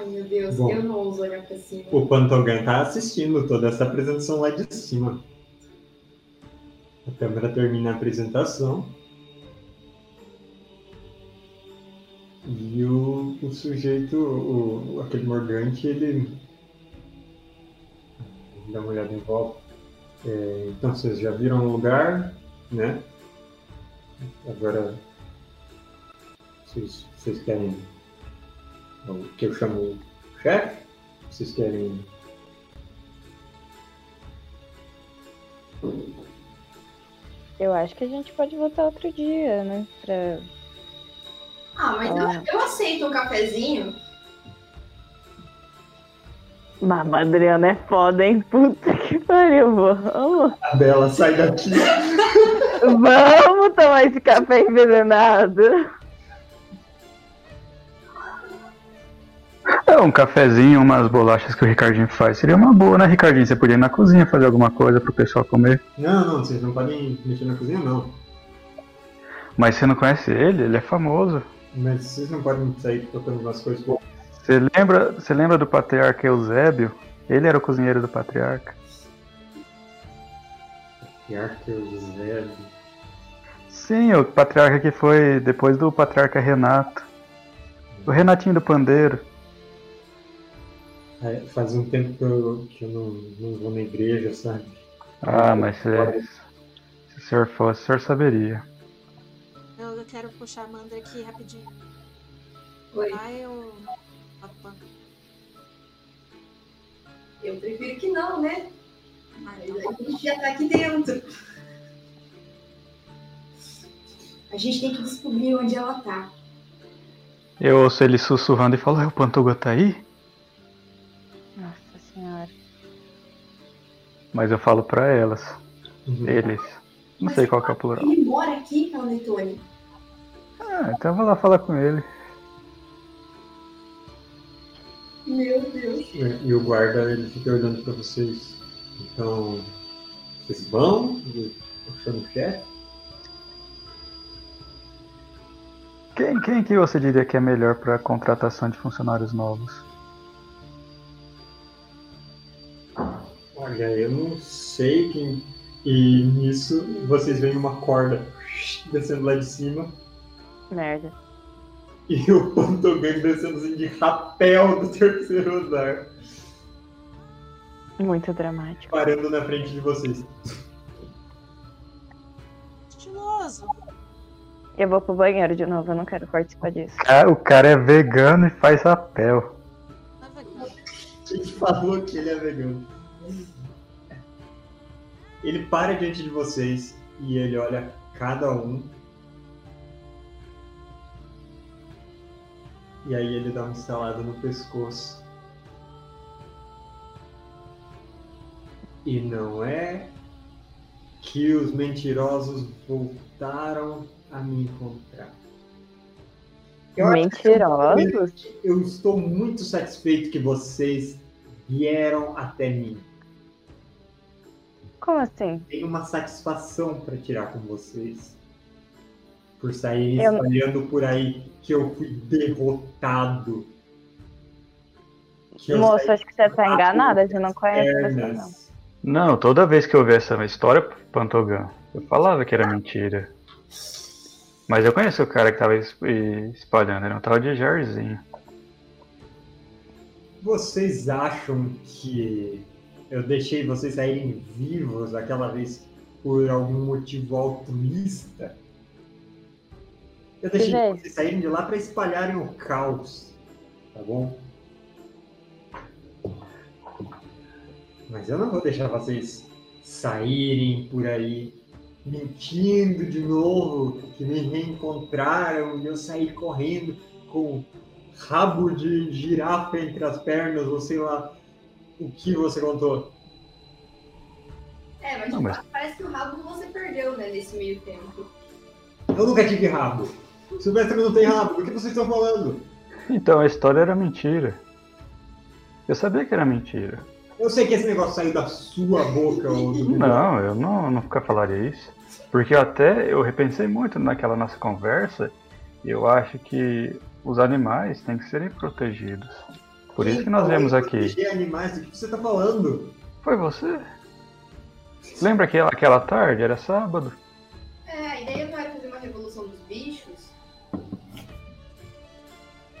Ai, meu Deus, bom, eu não ouso olhar pra cima. O Pantogan tá assistindo toda essa apresentação lá de cima. A câmera termina a apresentação. E o sujeito, aquele morgante, ele dá uma olhada em volta. Então, vocês já viram o lugar, né? Agora, vocês querem... o que eu chamo chefe? Vocês querem... Eu acho que a gente pode voltar outro dia, né? Mas eu aceito um cafezinho. Mas a Adriana é foda, hein? Puta que pariu, vamos. A Bela, sai daqui. Vamos tomar esse café envenenado. Um cafezinho, umas bolachas que o Ricardinho faz. Seria uma boa, né, Ricardinho? Você podia ir na cozinha fazer alguma coisa pro pessoal comer? Não, vocês não podem mexer na cozinha, não. Mas você não conhece ele? Ele é famoso. Mas vocês não podem sair tocando umas coisas. Você lembra do patriarca Eusébio? Ele era o cozinheiro do patriarca. Patriarca Eusébio? Sim, o patriarca que foi depois do patriarca Renato. O Renatinho do Pandeiro. Faz um tempo que eu não vou na igreja, sabe? Mas se o senhor fosse, o senhor saberia. Eu quero puxar a Amanda aqui rapidinho. Oi. Eu prefiro que não, né? A gente já tá aqui dentro. A gente tem que descobrir onde ela tá. Eu ouço ele sussurrando e falo, o Pantogan tá aí? Nossa senhora. Mas eu falo pra elas. Uhum. Eles. Não mas sei qual que é o plural. Ele mora aqui, Panetone. Ah, então eu vou lá falar com ele. Meu Deus. E o guarda, ele fica olhando pra vocês. Então, vocês vão? Você não quer? Quem que você diria que é melhor para a contratação de funcionários novos? Olha, eu não sei quem... E nisso, vocês veem uma corda descendo lá de cima. Merda. E o Pantogan descendo assim de rapel do terceiro andar. Muito dramático. Parando na frente de vocês. Estiloso. Eu vou pro banheiro de novo, eu não quero participar disso. Ah, o cara é vegano e faz rapel. A gente falou que ele é vegano. Ele para diante de vocês e ele olha cada um. E aí ele dá uma estalada no pescoço. E não é que os mentirosos voltaram a me encontrar. Mentirosos? Eu estou muito satisfeito que vocês vieram até mim. Como assim? Tenho uma satisfação para tirar com vocês. Por sair espalhando por aí que eu fui derrotado. Moço, acho que você está enganada, você não conhece essa não. Não, toda vez que eu vi essa história, Pantogan, eu falava que era mentira. Mas eu conheço o cara que tava espalhando, era um tal de Jairzinho. Vocês acham que eu deixei vocês saírem vivos daquela vez por algum motivo altruísta? Eu deixei vocês saírem de lá pra espalharem o caos, tá bom? Mas eu não vou deixar vocês saírem por aí mentindo de novo, que me reencontraram e eu saí correndo com rabo de girafa entre as pernas, ou sei lá o que você contou. É, mas, não, mas parece que o rabo você perdeu, né, nesse meio tempo. Eu nunca tive rabo. Silvestre não tem rabo, por que vocês estão falando? Então, a história era mentira. Eu sabia que era mentira. Eu sei que esse negócio saiu da sua boca. Ou do... Não, eu nunca falaria isso. Porque eu repensei muito naquela nossa conversa. E eu acho que os animais têm que serem protegidos. Por isso que nós viemos aqui. Proteger animais? Do que você tá falando? Foi você. Lembra que aquela tarde? Era sábado. É, a ideia não era fazer uma revolução dos bichos?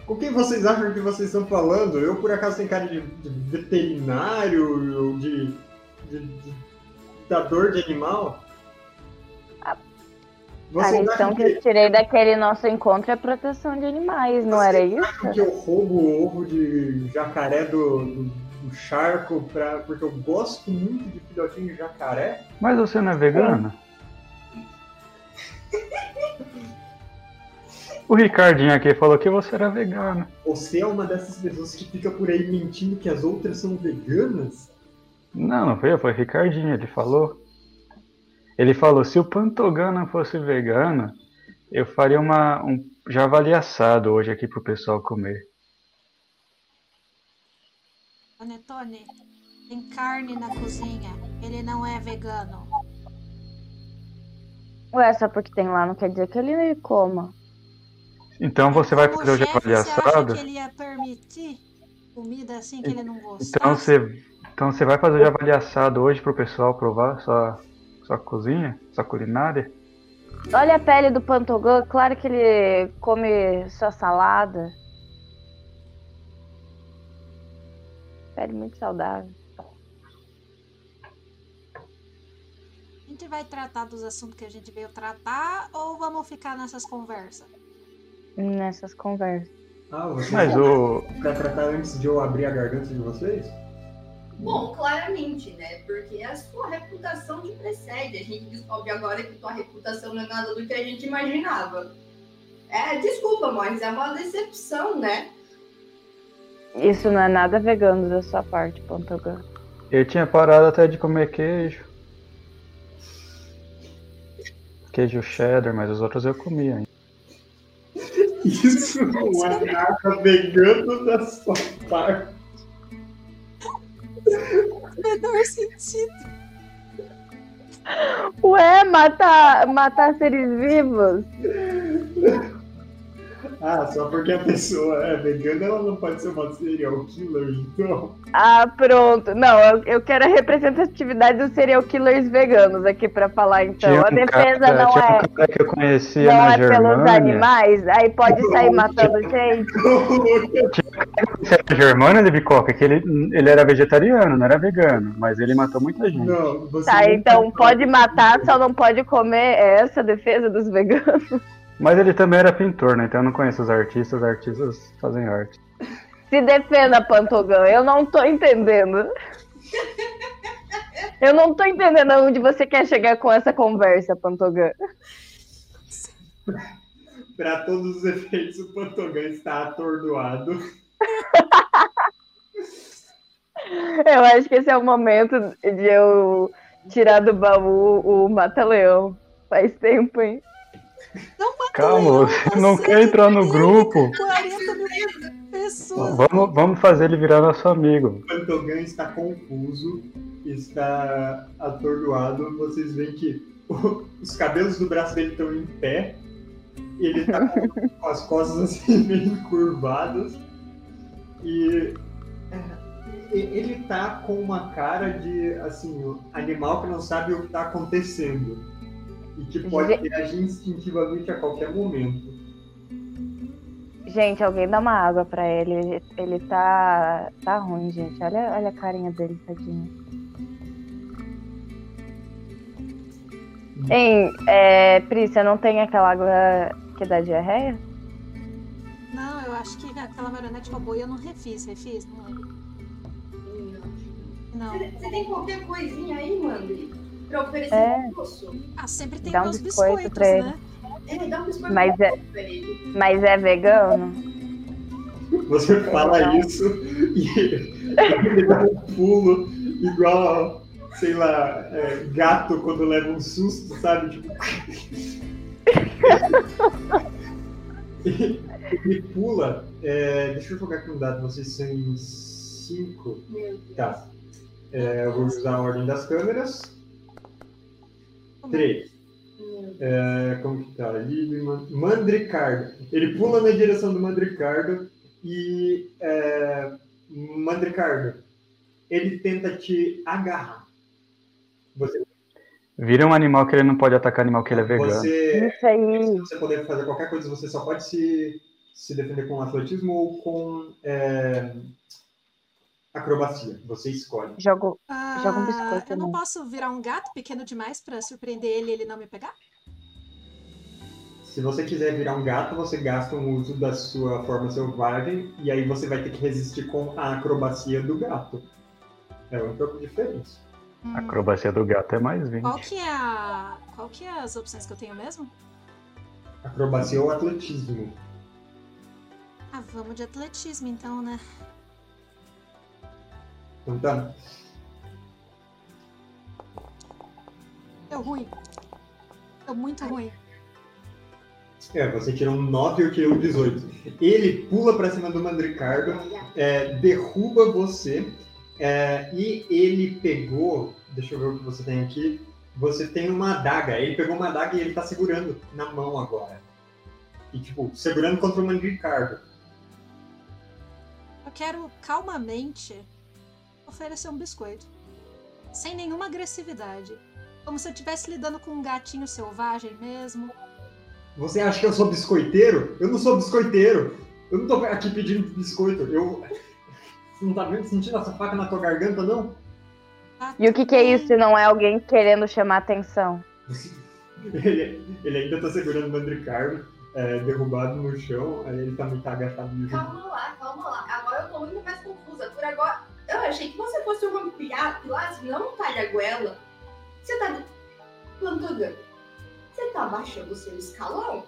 O que vocês acham que vocês estão falando? Eu, por acaso, tenho cara de veterinário ou de dador de animal? A lição que eu tirei daquele nosso encontro é proteção de animais, não era isso? Vocês acham que eu roubo o ovo de jacaré do charco porque eu gosto muito de filhotinho de jacaré? Mas você não é vegana? O Ricardinho aqui falou que você era vegana. Você é uma dessas pessoas que fica por aí mentindo que as outras são veganas? Não foi o Ricardinho, ele falou. Ele falou, se o Pantogan não fosse vegano, eu faria um javali assado hoje aqui pro pessoal comer. Panetone, tem carne na cozinha, ele não é vegano. Ué, só porque tem lá não quer dizer que ele coma. Então você vai fazer o javali assado? Você acha que ele ia permitir comida assim que ele não gostasse? Então você vai fazer o javali assado hoje pro pessoal provar sua cozinha, sua culinária? Olha a pele do Pantogan, claro que ele come sua salada. Pele muito saudável. A gente vai tratar dos assuntos que a gente veio tratar ou vamos ficar nessas conversas? Nessas conversas. Ah, você vai tratar antes de eu abrir a garganta de vocês? Bom, claramente, né? Porque a sua reputação te precede. A gente descobre agora que tua reputação não é nada do que a gente imaginava. É, desculpa, mas é uma decepção, né? Isso não é nada vegano da sua parte, Pantogan. Eu tinha parado até de comer queijo. Queijo cheddar, mas os outros eu comia ainda. Isso não é nada vegano da sua parte. Menor sentido. Ué, matar seres vivos? Ah, só porque a pessoa é vegana, ela não pode ser uma serial killer, então? Ah, pronto. Não, eu quero a representatividade dos serial killers veganos aqui pra falar, então. Tinha a defesa cara, não é... Um cara que eu conhecia não na é Germânia. Pelos animais, aí pode sair matando gente. Tinha um cara que eu conhecia na Germânia de Bicoca, que ele era vegetariano, não era vegano, mas ele matou muita gente. Não, tá, então pode matar, só não pode comer. É essa a defesa dos veganos? Mas ele também era pintor, né? Então eu não conheço os artistas fazem arte. Se defenda, Pantogan, eu não tô entendendo. Eu não tô entendendo onde você quer chegar com essa conversa, Pantogan. Pra todos os efeitos, o Pantogan está atordoado. Eu acho que esse é o momento de eu tirar do baú o Mata-Leão. Faz tempo, hein? Não, calma, você não quer entrar no grupo? 40 mil pessoas. Vamos fazer ele virar nosso amigo. O Pantogan está confuso, está atordoado. Vocês veem que os cabelos do braço dele estão em pé. Ele está com as costas assim meio curvadas. E ele está com uma cara de assim, animal que não sabe o que está acontecendo. E que pode reagir instintivamente a qualquer momento. Gente, alguém dá uma água pra ele. Ele tá ruim, gente. Olha a carinha dele, tadinho. Hein, Pri, você não tem aquela água que dá diarreia? Não, eu acho que aquela marionete roubou e eu não refiz, não é? Não. Você tem qualquer coisinha aí, Mandri? Pra oferecer um almoço. Ah, sempre tem uns biscoitos, pra ele. Né? Dá um biscoito pra ele. Mas é vegano? Você fala isso e ele dá um pulo igual, sei lá, gato quando leva um susto, sabe? Tipo... ele pula. Deixa eu jogar aqui um dado, vocês são em 5. Tá. Eu vou usar a ordem das câmeras. 3. Como que tá ali? Mandricardo. Ele pula na direção do Mandricardo e Mandricardo, ele tenta te agarrar. Você... Vira um animal que ele não pode atacar animal que ele é vegano. Se você puder fazer qualquer coisa, você só pode se defender com atletismo ou com acrobacia, você escolhe. Joga um biscoito. Eu não posso virar um gato pequeno demais pra surpreender ele e ele não me pegar? Se você quiser virar um gato, você gasta um uso da sua forma selvagem e aí você vai ter que resistir com a acrobacia do gato. É um pouco diferente. A acrobacia do gato é mais 20. Qual que é as opções que eu tenho mesmo? Acrobacia ou atletismo. Ah, vamos de atletismo então, né? Então, deu ruim. Deu muito ruim. Você tira um 9 e eu tirei um 18. Ele pula pra cima do Mandricardo, derruba você, e ele pegou... Deixa eu ver o que você tem aqui. Você tem uma adaga. Ele pegou uma adaga e ele tá segurando na mão agora. E, tipo, segurando contra o Mandricardo. Eu quero calmamente... oferecer um biscoito, sem nenhuma agressividade, como se eu estivesse lidando com um gatinho selvagem mesmo. Você acha que eu sou biscoiteiro? Eu não sou biscoiteiro, eu não tô aqui pedindo biscoito, você não tá vendo, sentindo essa faca na tua garganta, não? E o que é isso se não é alguém querendo chamar atenção? ele ainda tá segurando o Mandricardo, derrubado no chão, aí ele tá muito agachado. Calma lá, agora eu tô muito mais confusa, por agora... achei que você fosse um Rompe Pilastra, não um talhaguela. Você tá... Pantogan, você tá baixando o seu escalão?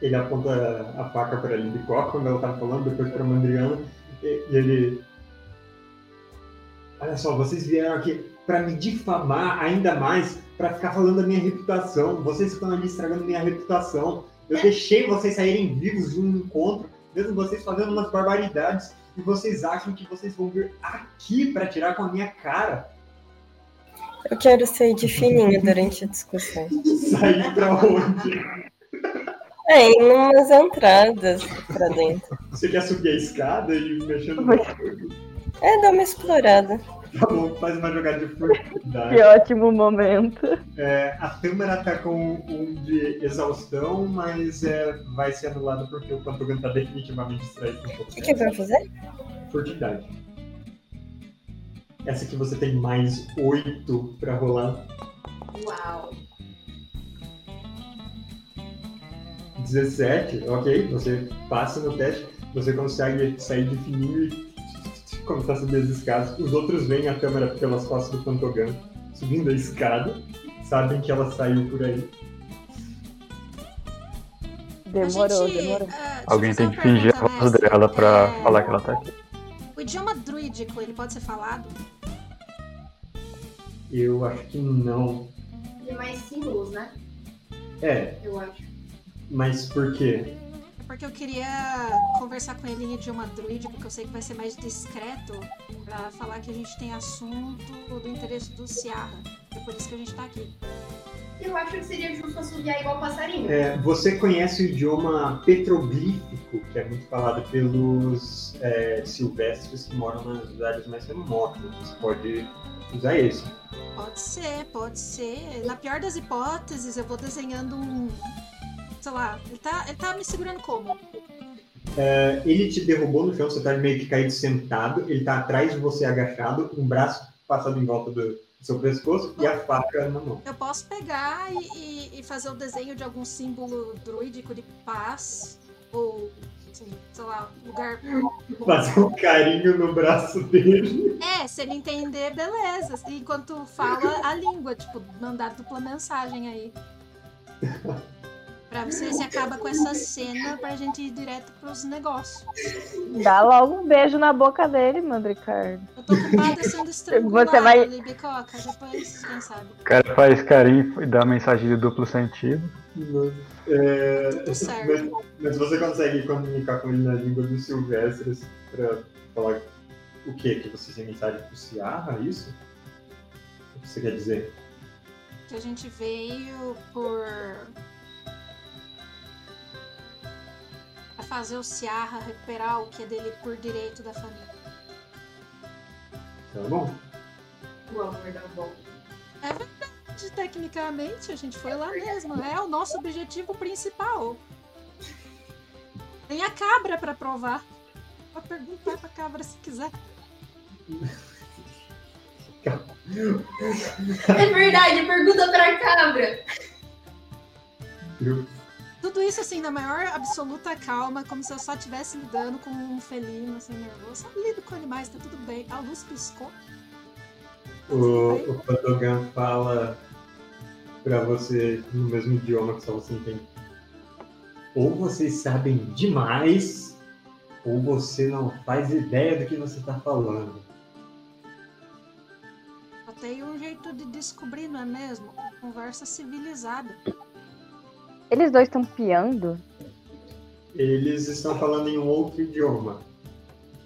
Ele aponta a faca pra Lindicó, quando ela tá falando, depois pra Mandriana, e ele... Olha só, vocês vieram aqui pra me difamar ainda mais, pra ficar falando da minha reputação. Vocês estão ali estragando minha reputação. Eu deixei vocês saírem vivos de um encontro, mesmo vocês fazendo umas barbaridades, e vocês acham que vocês vão vir aqui pra tirar com a minha cara? Eu quero sair de fininho durante a discussão. Sair pra onde? É, em umas entradas pra dentro. Você quer subir a escada e mexendo no fogo? É, dá uma explorada. Tá bom, faz uma jogada de oportunidade. Que ótimo momento. É, a câmera tá com um de exaustão, mas vai ser anulada porque o Pantogan tá definitivamente distraído com o processo. O que vai fazer? Oportunidade. Essa aqui você tem mais 8 pra rolar. Uau! 17, ok, você passa no teste, você consegue sair de fininho e começar a subir as escadas. Os outros veem a câmera pelas costas do Pantogan subindo a escada, sabem que ela saiu por aí. Demorou. Alguém tem que fingir a voz dela pra falar que ela tá aqui. O idioma druídico, ele pode ser falado? Eu acho que não. Ele é mais símbolos, né? É. Eu acho. Mas por quê? É porque eu queria conversar com ele em idioma druídico, porque eu sei que vai ser mais discreto pra falar que a gente tem assunto do interesse do Sciarra. É por isso que a gente tá aqui. Eu acho que seria justo assoviar igual passarinho. É, você conhece o idioma petroglífico, que é muito falado pelos silvestres que moram nas áreas mais remotas. Você pode usar esse. Pode ser. Na pior das hipóteses, eu vou desenhando um... Sei lá, ele tá me segurando como? Ele te derrubou no chão, você tá meio que caído sentado, ele tá atrás de você agachado, um braço passado em volta do seu pescoço. Bom, e a faca na mão. Eu posso pegar e fazer o desenho de algum símbolo druídico de paz, ou sei lá, lugar... Fazer um carinho no braço dele. É, se ele entender, beleza. Enquanto fala a língua, tipo, mandar dupla mensagem aí. Pra você se acaba com essa cena pra gente ir direto pros negócios. Dá logo um beijo na boca dele, Mandricardo. Eu tô ocupada sendo estrangulada, você vai... ali, Bicoca, depois, quem sabe. O cara faz carinho e dá mensagem de duplo sentido. Tudo certo. Mas você consegue comunicar com ele na língua dos silvestres pra falar o quê? Que você tem mensagem pro Sciarra, isso? O que você quer dizer? Que a gente veio por... fazer o Sciarra recuperar o que é dele por direito da família. Tá bom? O amor dá bom. É verdade, tecnicamente a gente foi lá mesmo, é o nosso objetivo principal. Tem a cabra pra provar. Vou perguntar pra cabra se quiser. É verdade, pergunta pra cabra. Tudo isso, assim, na maior absoluta calma, como se eu só estivesse lidando com um felino, assim, nervoso. Eu lido com animais, tá tudo bem. A luz piscou. O Pantogan fala pra você no mesmo idioma que só você entende. Ou vocês sabem demais, ou você não faz ideia do que você tá falando. Eu tenho um jeito de descobrir, não é mesmo? Conversa civilizada. Eles dois estão piando? Eles estão falando em um outro idioma.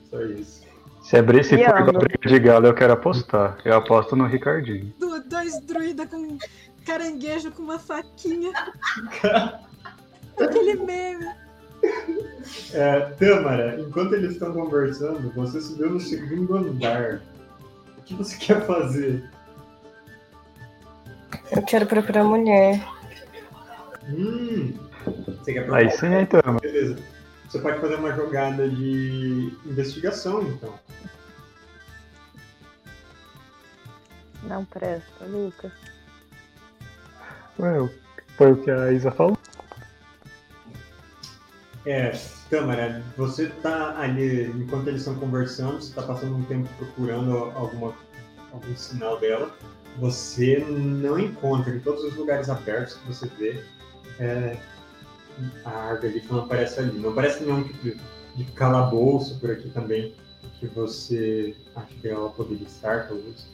Só isso. Se abrir esse porco de galo, eu quero apostar. Eu aposto no Ricardinho. Dois druidas com caranguejo com uma faquinha. Aquele meme. Tâmara, enquanto eles estão conversando, você subiu no segundo andar. O que você quer fazer? Eu quero procurar mulher. Você quer provar? Aí sim, então. Beleza. Você pode fazer uma jogada de investigação, então. Não presta, Lucas. Foi o que a Isa falou. Câmara, você tá ali, enquanto eles estão conversando, você tá passando um tempo procurando algum sinal dela. Você não encontra, em todos os lugares abertos que você vê, a Argalifa não aparece ali. Não aparece nenhum tipo de calabouço por aqui também, que você acha que ela poderia estar, talvez.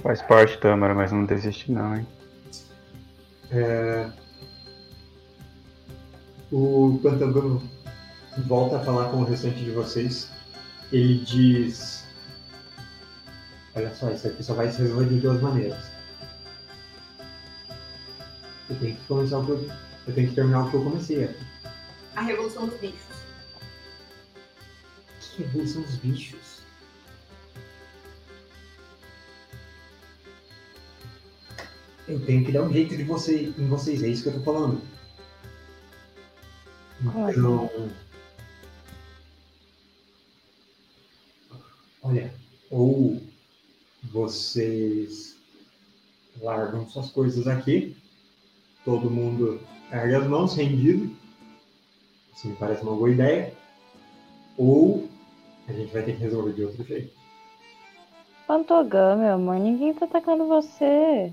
Faz parte, Tâmara, mas não desiste não, hein? O Pantogan volta a falar com o restante de vocês. Ele diz... Olha só, isso aqui só vai se resolver de duas maneiras. Eu tenho que terminar o que eu comecei aqui. A Revolução dos Bichos. Que Revolução dos Bichos? Eu tenho que dar um jeito em vocês, é isso que eu tô falando. Então... Olha, ou vocês largam suas coisas aqui, todo mundo ergue as mãos, rendido, isso me parece uma boa ideia, ou a gente vai ter que resolver de outro jeito. Pantogan, meu amor, ninguém tá atacando você.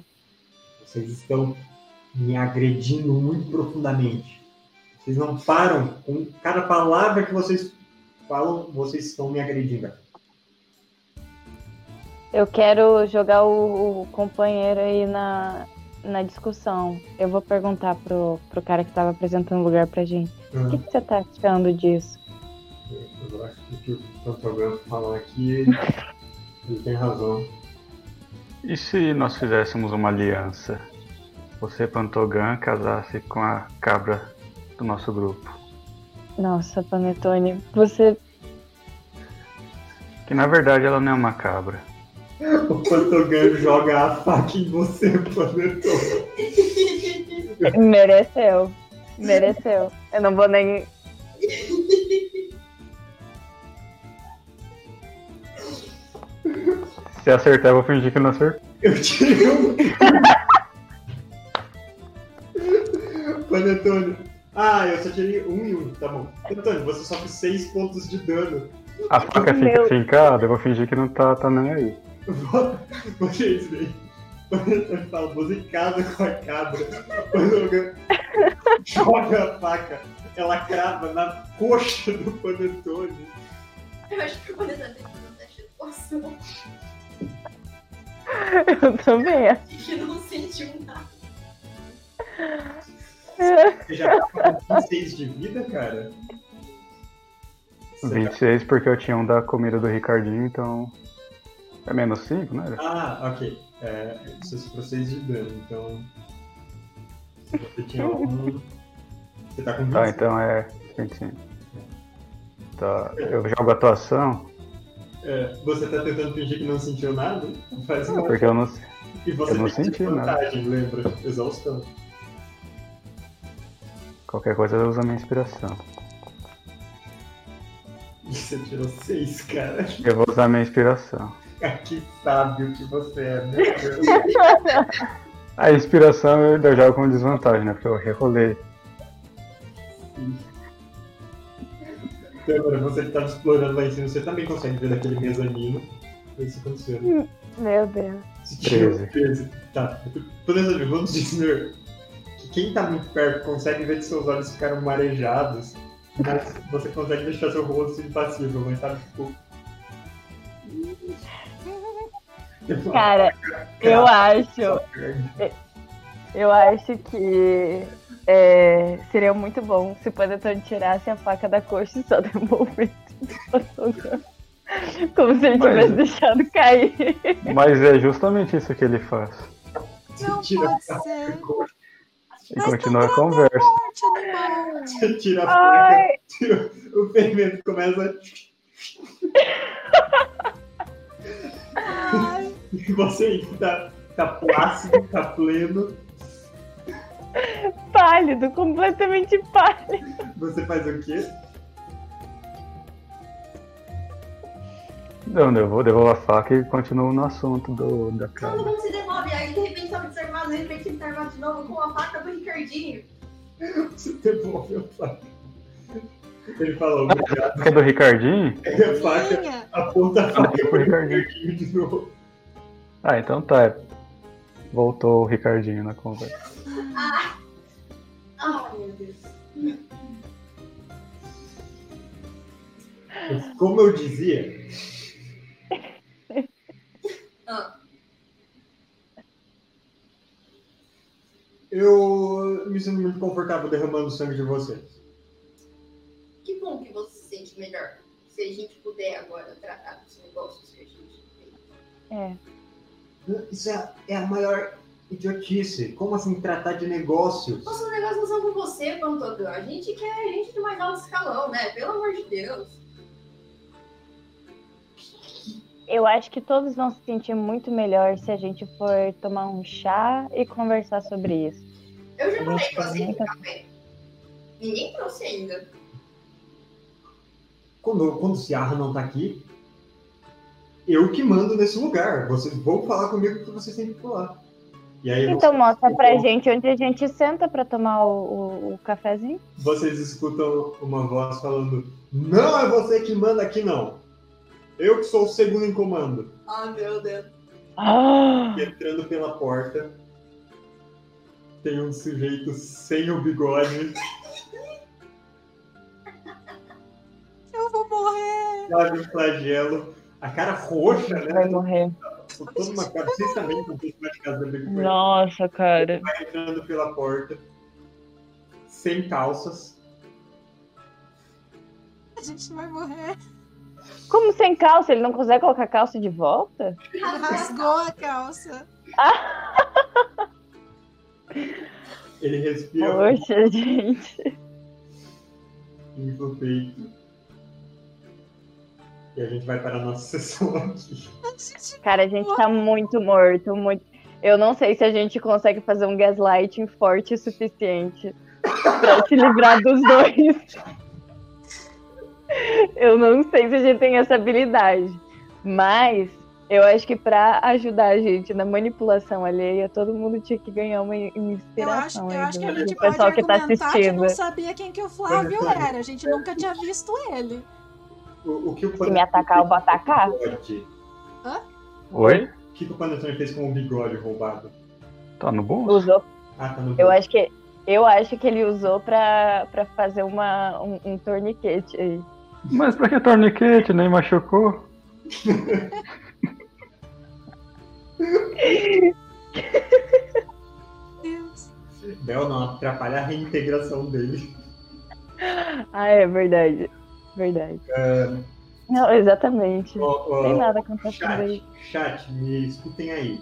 Vocês estão me agredindo muito profundamente. Vocês não param. Com cada palavra que vocês falam, vocês estão me agredindo. Eu quero jogar o companheiro aí na discussão. Eu vou perguntar pro cara que estava apresentando o lugar pra gente. O que você tá achando disso? Eu acho que o Pantogan falou aqui, ele tem razão. E se nós fizéssemos uma aliança? Você, Pantogan, casasse com a cabra do nosso grupo. Nossa, Panetone, você... Que na verdade ela não é uma cabra. O Pantogan joga a faca em você, Panetone. Mereceu. Eu não vou nem... Se acertar, eu vou fingir que não acertou. Eu tirei um... Panetone... Ah, eu só tirei 1 e 1, tá bom. Antônio, você sofre 6 pontos de dano. A faca fica fincada, eu vou fingir que não tá nem aí. Você é isso aí. Você fala, você casa com a cabra. Joga a faca, ela crava na coxa do Panetone. Eu acho que o Panetone tem que fazer um teste de poção. Eu também acho que não sentiu nada. Você já tá com 26 de vida, cara? Você 26 tá... porque eu tinha um da comida do Ricardinho, então... É menos 5, não era? Ah, ok. Você sofreu 6 de dano, então... Você tinha um... Você tá com 25. Tá, então é 25. Tá, eu jogo atuação. Você tá tentando fingir que não sentiu nada? Faz mal. Porque eu não... E você eu não senti vantagem, nada. Lembra? Exaustão. Qualquer coisa eu uso a minha inspiração. Você tirou 6, cara. Eu vou usar a minha inspiração. Que sábio que você é, meu Deus. A inspiração eu jogo com desvantagem, né? Porque eu recolei. Então agora você que tava explorando lá em cima, você também consegue ver daquele mezanino. Isso aconteceu. Meu Deus. Você tirou 13. Tá. Vamos dizer... Quem tá muito perto consegue ver que seus olhos ficaram marejados, mas você consegue deixar seu rosto impassível, mas sabe, tipo... Cara, eu acho que seria muito bom se o Panetone tirasse a faca da coxa e só devolvesse como se ele tivesse deixado cair. Mas é justamente isso que ele faz. Não pode ser. E continua a conversa. Você tira a faca, o fermento começa a... Ai. E você aí que tá plácido, tá pleno. Pálido, completamente pálido. Você faz o quê? Não, eu vou devolver a faca e continuo no assunto da cara. Todo mundo se devolve, aí de repente tava desarmado, de repente ele tá armado de novo com a faca do Ricardinho. Você devolve a faca. Ele fala obrigado. A faca do Ricardinho? É a faca, aponta a faca pro Ricardinho de novo. Ah, então tá. Voltou o Ricardinho na conversa. Ah! Oh, meu Deus. Como eu dizia... Eu me sinto muito confortável derramando o sangue de vocês. Que bom que você se sente melhor. Se a gente puder agora tratar dos negócios que a gente tem. É. Isso é a maior idiotice. Como assim tratar de negócios? Nossos negócios não são com você, Pantogan. A gente quer gente de mais alto escalão, né? Pelo amor de Deus. Eu acho que todos vão se sentir muito melhor se a gente for tomar um chá e conversar sobre isso. Eu já falei pra vocês do café. Ninguém trouxe ainda. Quando o Sciarra não tá aqui, eu que mando nesse lugar. Vocês vão falar comigo porque vocês sempre por lá. E aí então mostra pra gente onde a gente senta pra tomar o cafezinho. Vocês escutam uma voz falando: não é você que manda aqui, não. Eu que sou o segundo em comando. Ah, meu Deus. Ah. Entrando pela porta, tem um sujeito sem o bigode. Eu vou morrer. Flávio Flagello, a cara roxa, né? Vai morrer. Toda uma cara, precisamente, não tem mais casa da bigode. Nossa, cara. Ele vai entrando pela porta, sem calças. A gente vai morrer. Como sem calça? Ele não consegue colocar a calça de volta? Ele rasgou a calça. Ah. Ele respira. Poxa, gente. Limpa o peito. E a gente vai para a nossa sessão aqui. Cara, a gente tá muito morto. Muito... Eu não sei se a gente consegue fazer um gaslighting forte o suficiente pra se livrar dos dois. Eu não sei se a gente tem essa habilidade, mas eu acho que pra ajudar a gente na manipulação alheia, todo mundo tinha que ganhar uma inspiração. Eu acho que a gente pode argumentar que não sabia quem que o Flávio era, a gente nunca tinha visto ele. Se me atacar, eu vou atacar? Hã? Oi? O que o Pantogan fez com o bigode roubado? Tá no bolso? Usou. Ah, tá no bolso. Eu acho que ele usou pra fazer um torniquete aí. Mas pra que torniquete? Nem machucou. Deus. Bel não atrapalha a reintegração dele. Ah, é verdade. Verdade. Não, exatamente. Não tem nada acontecendo aí. Chat, me escutem aí.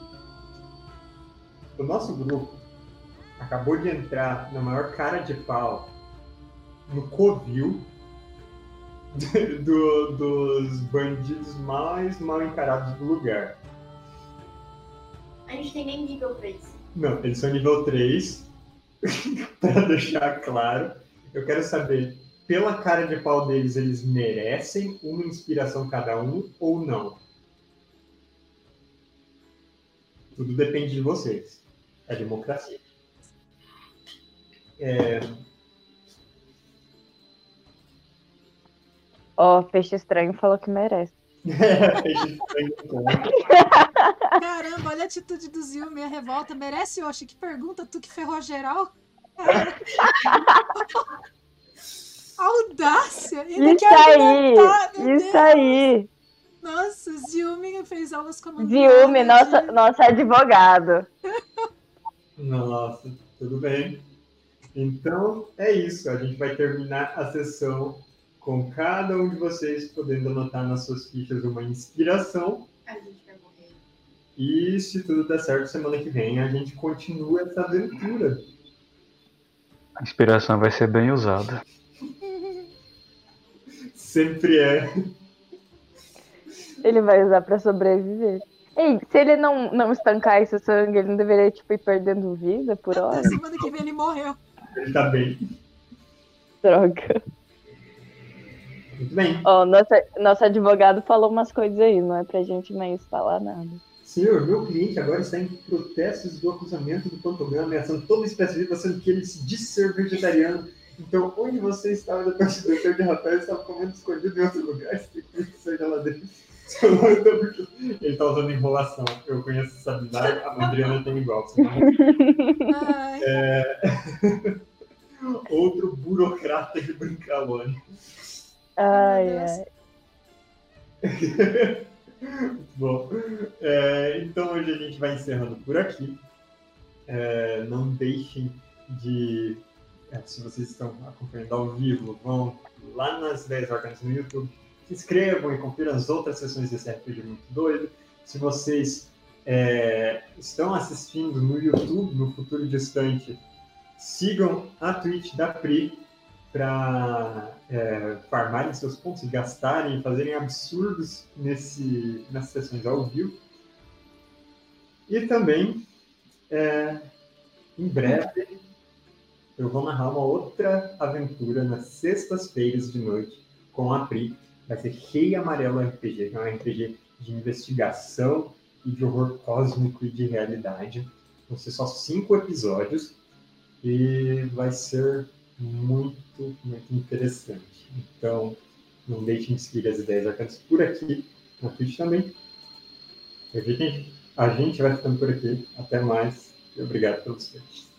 O nosso grupo acabou de entrar na maior cara de pau no covil dos bandidos mais mal encarados do lugar. A gente tem nem nível 3. Não, eles são nível 3. Pra deixar claro, eu quero saber, pela cara de pau deles, eles merecem uma inspiração cada um ou não? Tudo depende de vocês. É democracia. Ó, Peixe Estranho falou que merece. Peixe Estranho. Caramba, olha a atitude do Zil, minha revolta. Merece, Oxi? Que pergunta, tu que ferrou geral? Audácia! Isso aí! Isso aí! Nossa, o Zilmi fez aulas com a Zilmi, nosso advogado. Nossa, tudo bem. Então, é isso. A gente vai terminar a sessão com cada um de vocês podendo anotar nas suas fichas uma inspiração. A gente vai morrer. E se tudo der certo, semana que vem a gente continua essa aventura. A inspiração vai ser bem usada. Sempre é. Ele vai usar para sobreviver. Ei, se ele não estancar esse sangue, ele não deveria ir perdendo vida por hora? Até semana que vem ele morreu. Ele tá bem. Droga. Muito bem. Nosso advogado falou umas coisas aí, não é pra gente mais falar nada. Senhor, meu cliente agora está em protestos do acusamento do Pantogan, ameaçando toda espécie de vida, sendo que ele disse ser vegetariano. Então, onde você estava depois de ser derratado, estava comendo escondido em outro lugar. Você tem que sair da ladeira. Ele está usando enrolação. Eu conheço essa habilidade, a Madrinha não tem igual. Outro burocrata de Brancalônia. Ai, ai. Bom, então hoje a gente vai encerrando por aqui. Não deixem de... se vocês estão acompanhando ao vivo, vão lá nas Ideias Arcanas no YouTube, se inscrevam e confiram as outras sessões desse RPG muito doido. Se vocês estão assistindo no YouTube, no futuro distante, sigam a Twitch da Pri para farmarem seus pontos e gastarem, fazerem absurdos nessas sessões ao vivo. E também, em breve, eu vou narrar uma outra aventura nas sextas-feiras de noite com a Pri. Vai ser Rei Amarelo RPG, que é um RPG de investigação e de horror cósmico e de realidade. Vão ser só 5 episódios e vai ser muito, muito interessante. Então, não deixem de seguir as Ideias Arcanas por aqui, na Twitch também. A gente vai ficando por aqui. Até mais e obrigado pelos peixes.